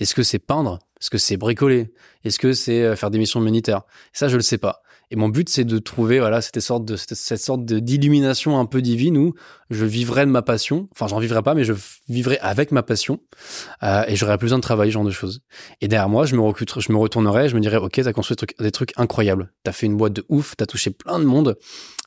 Est-ce que c'est peindre ? Est-ce que c'est bricoler ? Est-ce que c'est faire des missions humanitaires ? Ça, je ne le sais pas. Et mon but, c'est de trouver voilà, cette sorte, de, cette, cette sorte de, d'illumination un peu divine où je vivrai de ma passion. Enfin, j'en vivrai pas, mais je vivrai avec ma passion euh, et j'aurai plus besoin de travailler, genre de choses. Et derrière moi, je me, recruterai, je me retournerai et je me dirai, OK, t'as construit des trucs, des trucs incroyables. T'as fait une boîte de ouf, t'as touché plein de monde.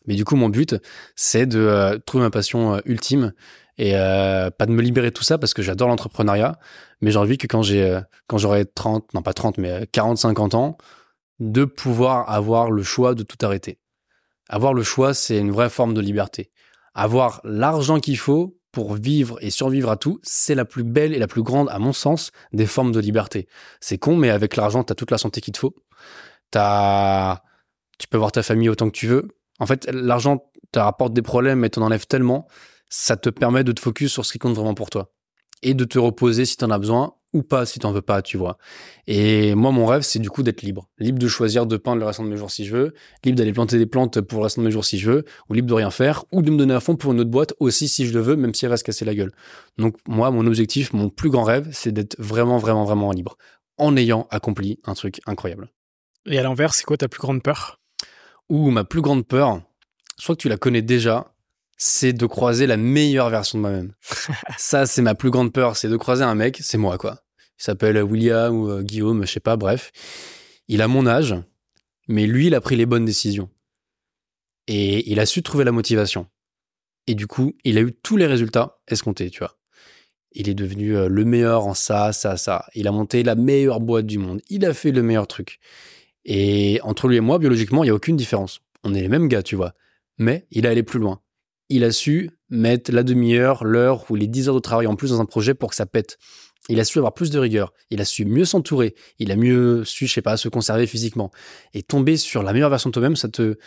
Mais du coup, mon but, c'est de euh, trouver ma passion euh, ultime et euh, pas de me libérer de tout ça parce que j'adore l'entrepreneuriat. Mais j'ai envie que quand, j'ai, euh, quand j'aurai trente, non pas trente, mais quarante, cinquante ans, de pouvoir avoir le choix de tout arrêter. Avoir le choix, c'est une vraie forme de liberté. Avoir l'argent qu'il faut pour vivre et survivre à tout, c'est la plus belle et la plus grande, à mon sens, des formes de liberté. C'est con, mais avec l'argent, t'as toute la santé qu'il te faut. T'as... Tu peux voir ta famille autant que tu veux. En fait, l'argent te rapporte des problèmes, mais t'en enlèves tellement, ça te permet de te focus sur ce qui compte vraiment pour toi. Et de te reposer si t'en as besoin, ou pas si t'en veux pas, tu vois. Et moi, mon rêve, c'est du coup d'être libre. Libre de choisir de peindre le restant de mes jours si je veux, libre d'aller planter des plantes pour le restant de mes jours si je veux, ou libre de rien faire, ou de me donner à fond pour une autre boîte aussi si je le veux, même si elle va se casser la gueule. Donc moi, mon objectif, mon plus grand rêve, c'est d'être vraiment, vraiment, vraiment libre, en ayant accompli un truc incroyable. Et à l'envers, c'est quoi ta plus grande peur ? Ouh, ma plus grande peur, je crois que tu la connais déjà, c'est de croiser la meilleure version de moi-même. Ça, c'est ma plus grande peur, c'est de croiser un mec, c'est moi, quoi. Il s'appelle William ou euh, Guillaume, je sais pas, bref. Il a mon âge, mais lui, il a pris les bonnes décisions. Et il a su trouver la motivation. Et du coup, il a eu tous les résultats escomptés, tu vois. Il est devenu euh, le meilleur en ça, ça, ça. Il a monté la meilleure boîte du monde. Il a fait le meilleur truc. Et entre lui et moi, biologiquement, il n'y a aucune différence. On est les mêmes gars, tu vois. Mais il a allé plus loin. Il a su mettre la demi-heure, l'heure ou les dix heures de travail en plus dans un projet pour que ça pète. Il a su avoir plus de rigueur. Il a su mieux s'entourer. Il a mieux su, je sais pas, se conserver physiquement. Et tomber sur la meilleure version de toi-même, ça te,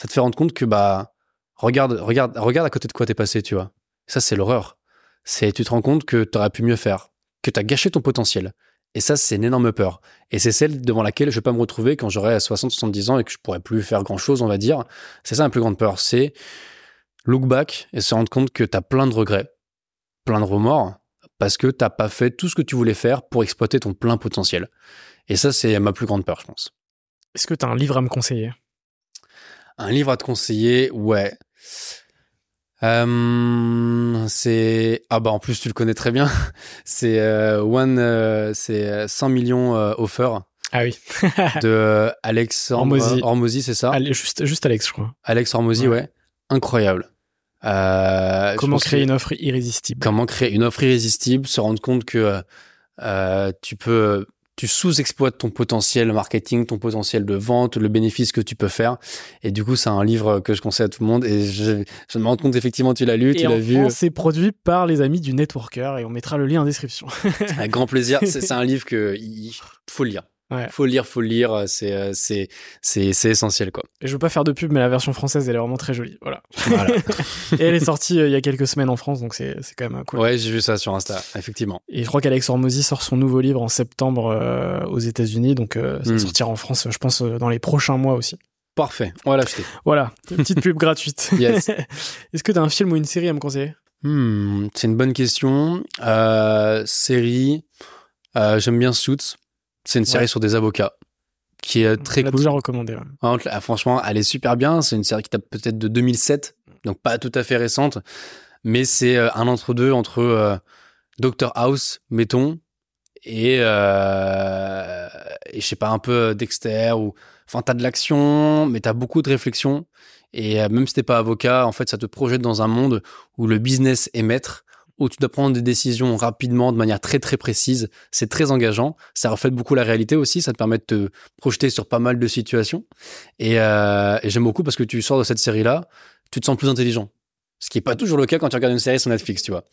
ça te fait rendre compte que, bah, regarde, regarde, regarde à côté de quoi t'es passé, tu vois. Ça, c'est l'horreur. C'est, tu te rends compte que t'aurais pu mieux faire, que t'as gâché ton potentiel. Et ça, c'est une énorme peur. Et c'est celle devant laquelle je vais pas me retrouver quand j'aurai soixante, soixante-dix ans et que je pourrai plus faire grand chose, on va dire. C'est ça, la plus grande peur. C'est, look back et se rendre compte que t'as plein de regrets, plein de remords, parce que t'as pas fait tout ce que tu voulais faire pour exploiter ton plein potentiel. Et ça, c'est ma plus grande peur, je pense. Est-ce que t'as un livre à me conseiller ? Un livre à te conseiller, ouais. Euh, c'est... Ah bah, en plus, tu le connais très bien. C'est euh, One... Euh, c'est cent millions euh, offers. Ah oui. de euh, Alex Hormozi. Hormozi, c'est ça ? Allez, juste, juste Alex, je crois. Alex Hormozi, ouais. ouais. Incroyable. Euh, comment créer que, une offre irrésistible. Comment créer une offre irrésistible, se rendre compte que euh, tu peux, tu sous-exploites ton potentiel marketing, ton potentiel de vente, le bénéfice que tu peux faire. Et du coup, c'est un livre que je conseille à tout le monde. Et je, je me rends compte effectivement, tu l'as lu, et tu l'as vu. Et c'est produit par les amis du Networker et on mettra le lien en description. Avec grand plaisir. C'est, c'est un livre qu'il faut lire. Ouais. Faut le lire, faut le lire, c'est, c'est, c'est, c'est essentiel, quoi. Et je veux pas faire de pub, mais la version française, elle est vraiment très jolie. Voilà. Voilà. Et elle est sortie euh, il y a quelques semaines en France, donc c'est, c'est quand même cool. Ouais, j'ai vu ça sur Insta, effectivement. Et je crois qu'Alex Hormozi sort son nouveau livre en septembre euh, aux États-Unis, donc euh, ça mm. sortira en France, je pense, euh, dans les prochains mois aussi. Parfait, on va l'acheter. Voilà, une petite pub gratuite. Yes. Est-ce que t'as un film ou une série à me conseiller? hmm, C'est une bonne question. Euh, série, euh, j'aime bien Suits. C'est une série ouais. sur des avocats qui est très cool. On l'a déjà recommandé. Ouais. Ah, franchement, elle est super bien. C'est une série qui date peut-être de deux mille sept, donc pas tout à fait récente, mais c'est un entre-deux entre euh, Doctor House, mettons, et, euh, et je sais pas, un peu Dexter. Ou... Enfin, t'as de l'action, mais t'as beaucoup de réflexion. Et euh, même si t'es pas avocat, en fait, ça te projette dans un monde où le business est maître, où tu dois prendre des décisions rapidement, de manière très, très précise. C'est très engageant. Ça reflète beaucoup la réalité aussi. Ça te permet de te projeter sur pas mal de situations. Et, euh, et j'aime beaucoup parce que tu sors de cette série-là, tu te sens plus intelligent. Ce qui n'est pas toujours le cas quand tu regardes une série sur Netflix, tu vois.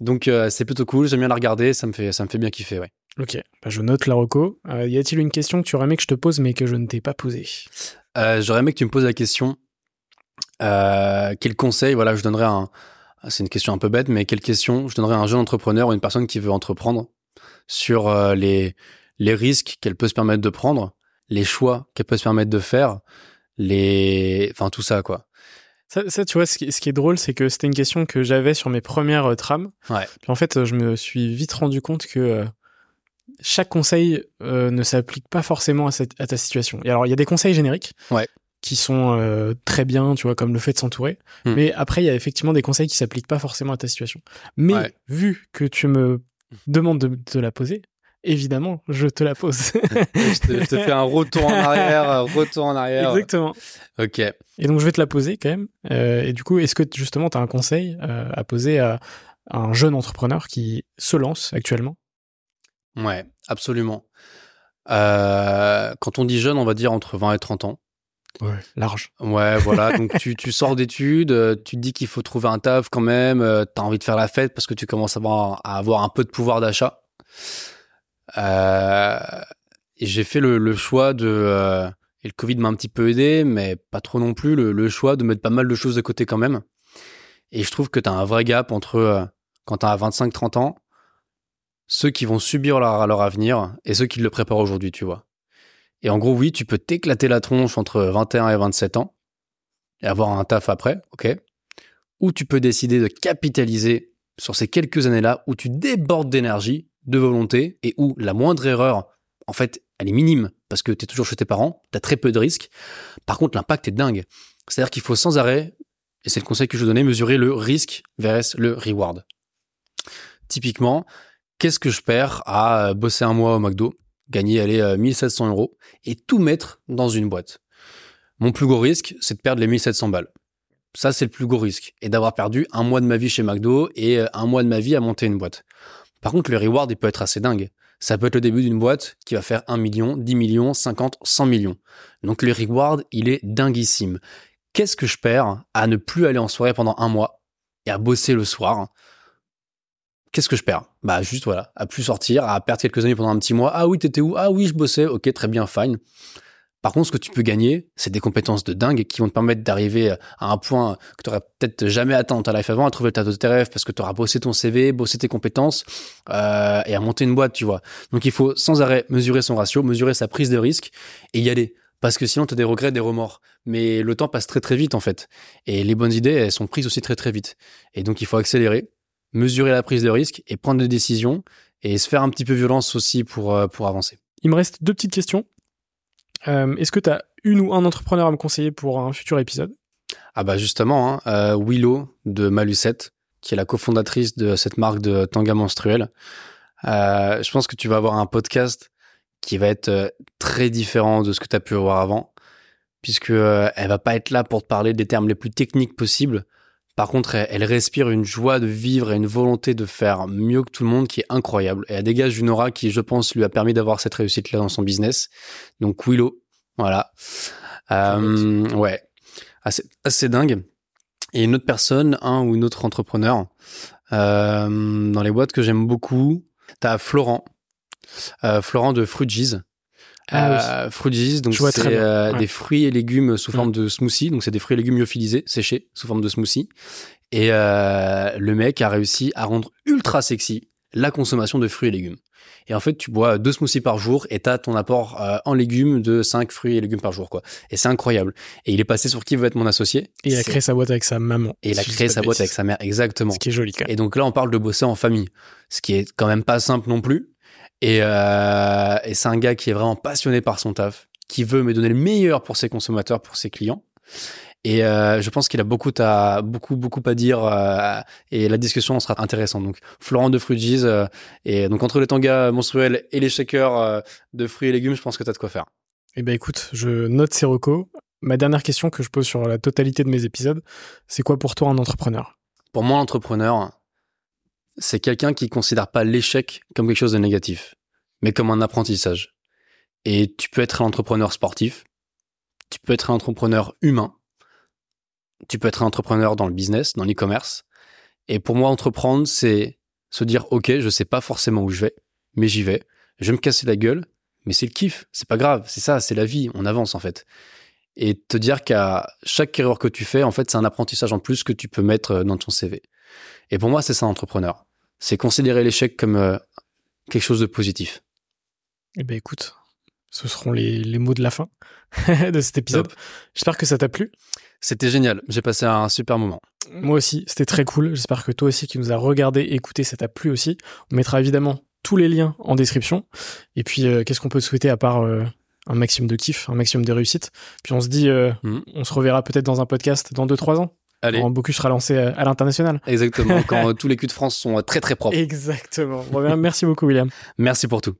Donc, euh, c'est plutôt cool. J'aime bien la regarder. Ça me fait, ça me fait bien kiffer, ouais. Ok. Bah, je note la reco. Euh, y a-t-il une question que tu aurais aimé que je te pose, mais que je ne t'ai pas posée? euh, J'aurais aimé que tu me poses la question. Euh, quel conseil, voilà, je donnerais un... C'est une question un peu bête, mais quelle question je donnerais à un jeune entrepreneur ou une personne qui veut entreprendre sur euh, les, les risques qu'elle peut se permettre de prendre, les choix qu'elle peut se permettre de faire, les... enfin tout ça, quoi. Ça, ça tu vois, ce qui, ce qui est drôle, c'est que c'était une question que j'avais sur mes premières euh, trames. Ouais. Puis en fait, je me suis vite rendu compte que euh, chaque conseil euh, ne s'applique pas forcément à, cette, à ta situation. Et alors, il y a des conseils génériques. Ouais. Qui sont euh, très bien, tu vois, comme le fait de s'entourer. Mmh. Mais après, il y a effectivement des conseils qui s'appliquent pas forcément à ta situation. Mais ouais. vu que tu me demandes de te de la poser, évidemment, je te la pose. je, te, je te fais un retour en arrière, retour en arrière. Exactement. Ok. Et donc, je vais te la poser quand même. Euh, et du coup, est-ce que justement, tu as un conseil euh, à poser à, à un jeune entrepreneur qui se lance actuellement? Ouais, absolument. Euh, quand on dit jeune, on va dire entre vingt et trente ans. Ouais, large. Ouais, voilà. Donc, tu, tu sors d'études, tu te dis qu'il faut trouver un taf quand même, t'as envie de faire la fête parce que tu commences à avoir, à avoir un peu de pouvoir d'achat. Euh, et j'ai fait le, le choix de... Euh, et le Covid m'a un petit peu aidé, mais pas trop non plus, le, le choix de mettre pas mal de choses de côté quand même. Et je trouve que t'as un vrai gap entre euh, quand t'as vingt-cinq à trente ans, ceux qui vont subir leur, leur avenir et ceux qui le préparent aujourd'hui, tu vois. Et en gros, oui, tu peux t'éclater la tronche entre vingt et un et vingt-sept ans et avoir un taf après, ok. Ou tu peux décider de capitaliser sur ces quelques années-là où tu débordes d'énergie, de volonté et où la moindre erreur, en fait, elle est minime parce que tu es toujours chez tes parents, tu as très peu de risques. Par contre, l'impact est dingue. C'est-à-dire qu'il faut sans arrêt, et c'est le conseil que je donnais, mesurer le risque versus le reward. Typiquement, qu'est-ce que je perds à bosser un mois au McDo ? Gagner, aller à mille sept cents euros et tout mettre dans une boîte. Mon plus gros risque, c'est de perdre les mille sept cents balles. Ça, c'est le plus gros risque. Et d'avoir perdu un mois de ma vie chez McDo et un mois de ma vie à monter une boîte. Par contre, le reward, il peut être assez dingue. Ça peut être le début d'une boîte qui va faire un million, dix millions, cinquante, cent millions. Donc, le reward, il est dinguissime. Qu'est-ce que je perds à ne plus aller en soirée pendant un mois et à bosser le soir ? Qu'est-ce que je perds? Bah, juste, voilà, à plus sortir, à perdre quelques années pendant un petit mois. Ah oui, t'étais où? Ah oui, je bossais. Ok, très bien, fine. Par contre, ce que tu peux gagner, c'est des compétences de dingue qui vont te permettre d'arriver à un point que t'aurais peut-être jamais atteint dans ta life avant, à trouver le tas de tes rêves parce que t'auras bossé ton C V, bossé tes compétences, euh, et à monter une boîte, tu vois. Donc, il faut sans arrêt mesurer son ratio, mesurer sa prise de risque et y aller. Parce que sinon, t'as des regrets, des remords. Mais le temps passe très, très vite, en fait. Et les bonnes idées, elles sont prises aussi très, très vite. Et donc, il faut accélérer. Mesurer la prise de risque et prendre des décisions et se faire un petit peu violence aussi pour, euh, pour avancer. Il me reste deux petites questions. Euh, est-ce que tu as une ou un entrepreneur à me conseiller pour un futur épisode? Ah bah justement, hein, euh, Willow de Malucette, qui est la cofondatrice de cette marque de tanga menstruel. Euh, je pense que tu vas avoir un podcast qui va être très différent de ce que tu as pu avoir avant, puisque euh, elle va pas être là pour te parler des termes les plus techniques possibles. Par contre, elle, elle respire une joie de vivre et une volonté de faire mieux que tout le monde qui est incroyable. Et elle dégage une aura qui, je pense, lui a permis d'avoir cette réussite-là dans son business. Donc, Willow, voilà. Euh, ouais, assez, assez dingue. Et une autre personne, un ou une autre entrepreneur, euh, dans les boîtes que j'aime beaucoup, t'as Florent, euh, Florent de Frutjizz. Ah, euh, oui. Frutjizz, donc c'est euh, ouais. des fruits et légumes sous forme ouais. de smoothie. Donc c'est des fruits et légumes lyophilisés, séchés, sous forme de smoothie. Et euh, le mec a réussi à rendre ultra sexy la consommation de fruits et légumes. Et en fait, tu bois deux smoothies par jour et t'as ton apport euh, en légumes de cinq fruits et légumes par jour, quoi. Et c'est incroyable. Et il est passé sur Qui veut être mon associé. Et il a c'est... créé sa boîte avec sa maman. Et il a créé sa boîte avec sa mère, exactement. Ce qui est joli, quand même. Et donc là, on parle de bosser en famille, ce qui est quand même pas simple non plus. Et, euh, et c'est un gars qui est vraiment passionné par son taf, qui veut me donner le meilleur pour ses consommateurs, pour ses clients. Et euh, je pense qu'il a beaucoup à, beaucoup, beaucoup à dire euh, et la discussion sera intéressante. Donc, Florent de Frutjizz, euh, et donc entre les tangas menstruels et les shakers euh, de fruits et légumes, je pense que tu as de quoi faire. Eh bien, écoute, je note ces recos. Ma dernière question que je pose sur la totalité de mes épisodes, c'est quoi pour toi un entrepreneur ? Pour moi, l'entrepreneur, c'est quelqu'un qui ne considère pas l'échec comme quelque chose de négatif, mais comme un apprentissage. Et tu peux être un entrepreneur sportif, tu peux être un entrepreneur humain, tu peux être un entrepreneur dans le business, dans l'e-commerce. Et pour moi, entreprendre, c'est se dire « Ok, je sais pas forcément où je vais, mais j'y vais. Je vais me casser la gueule, mais c'est le kiff. C'est pas grave. C'est ça, c'est la vie. On avance, en fait. » Et te dire qu'à chaque erreur que tu fais, en fait, c'est un apprentissage en plus que tu peux mettre dans ton C V. Et pour moi, c'est ça, entrepreneur. C'est considérer l'échec comme euh, quelque chose de positif. Eh bien, écoute, ce seront les, les mots de la fin de cet épisode. Top. J'espère que ça t'a plu. C'était génial, j'ai passé un super moment. Moi aussi, c'était très cool. J'espère que toi aussi qui nous as regardé et écouté, ça t'a plu aussi. On mettra évidemment tous les liens en description. Et puis, euh, qu'est-ce qu'on peut te souhaiter à part euh, un maximum de kiff, un maximum de réussite. Puis on se dit, euh, mmh. on se reverra peut-être dans un podcast dans deux trois ans. Allez. Quand Boku sera lancé à, à l'international. Exactement, quand euh, tous les culs de France sont euh, très très propres. Exactement. Bon, merci beaucoup William. Merci pour tout.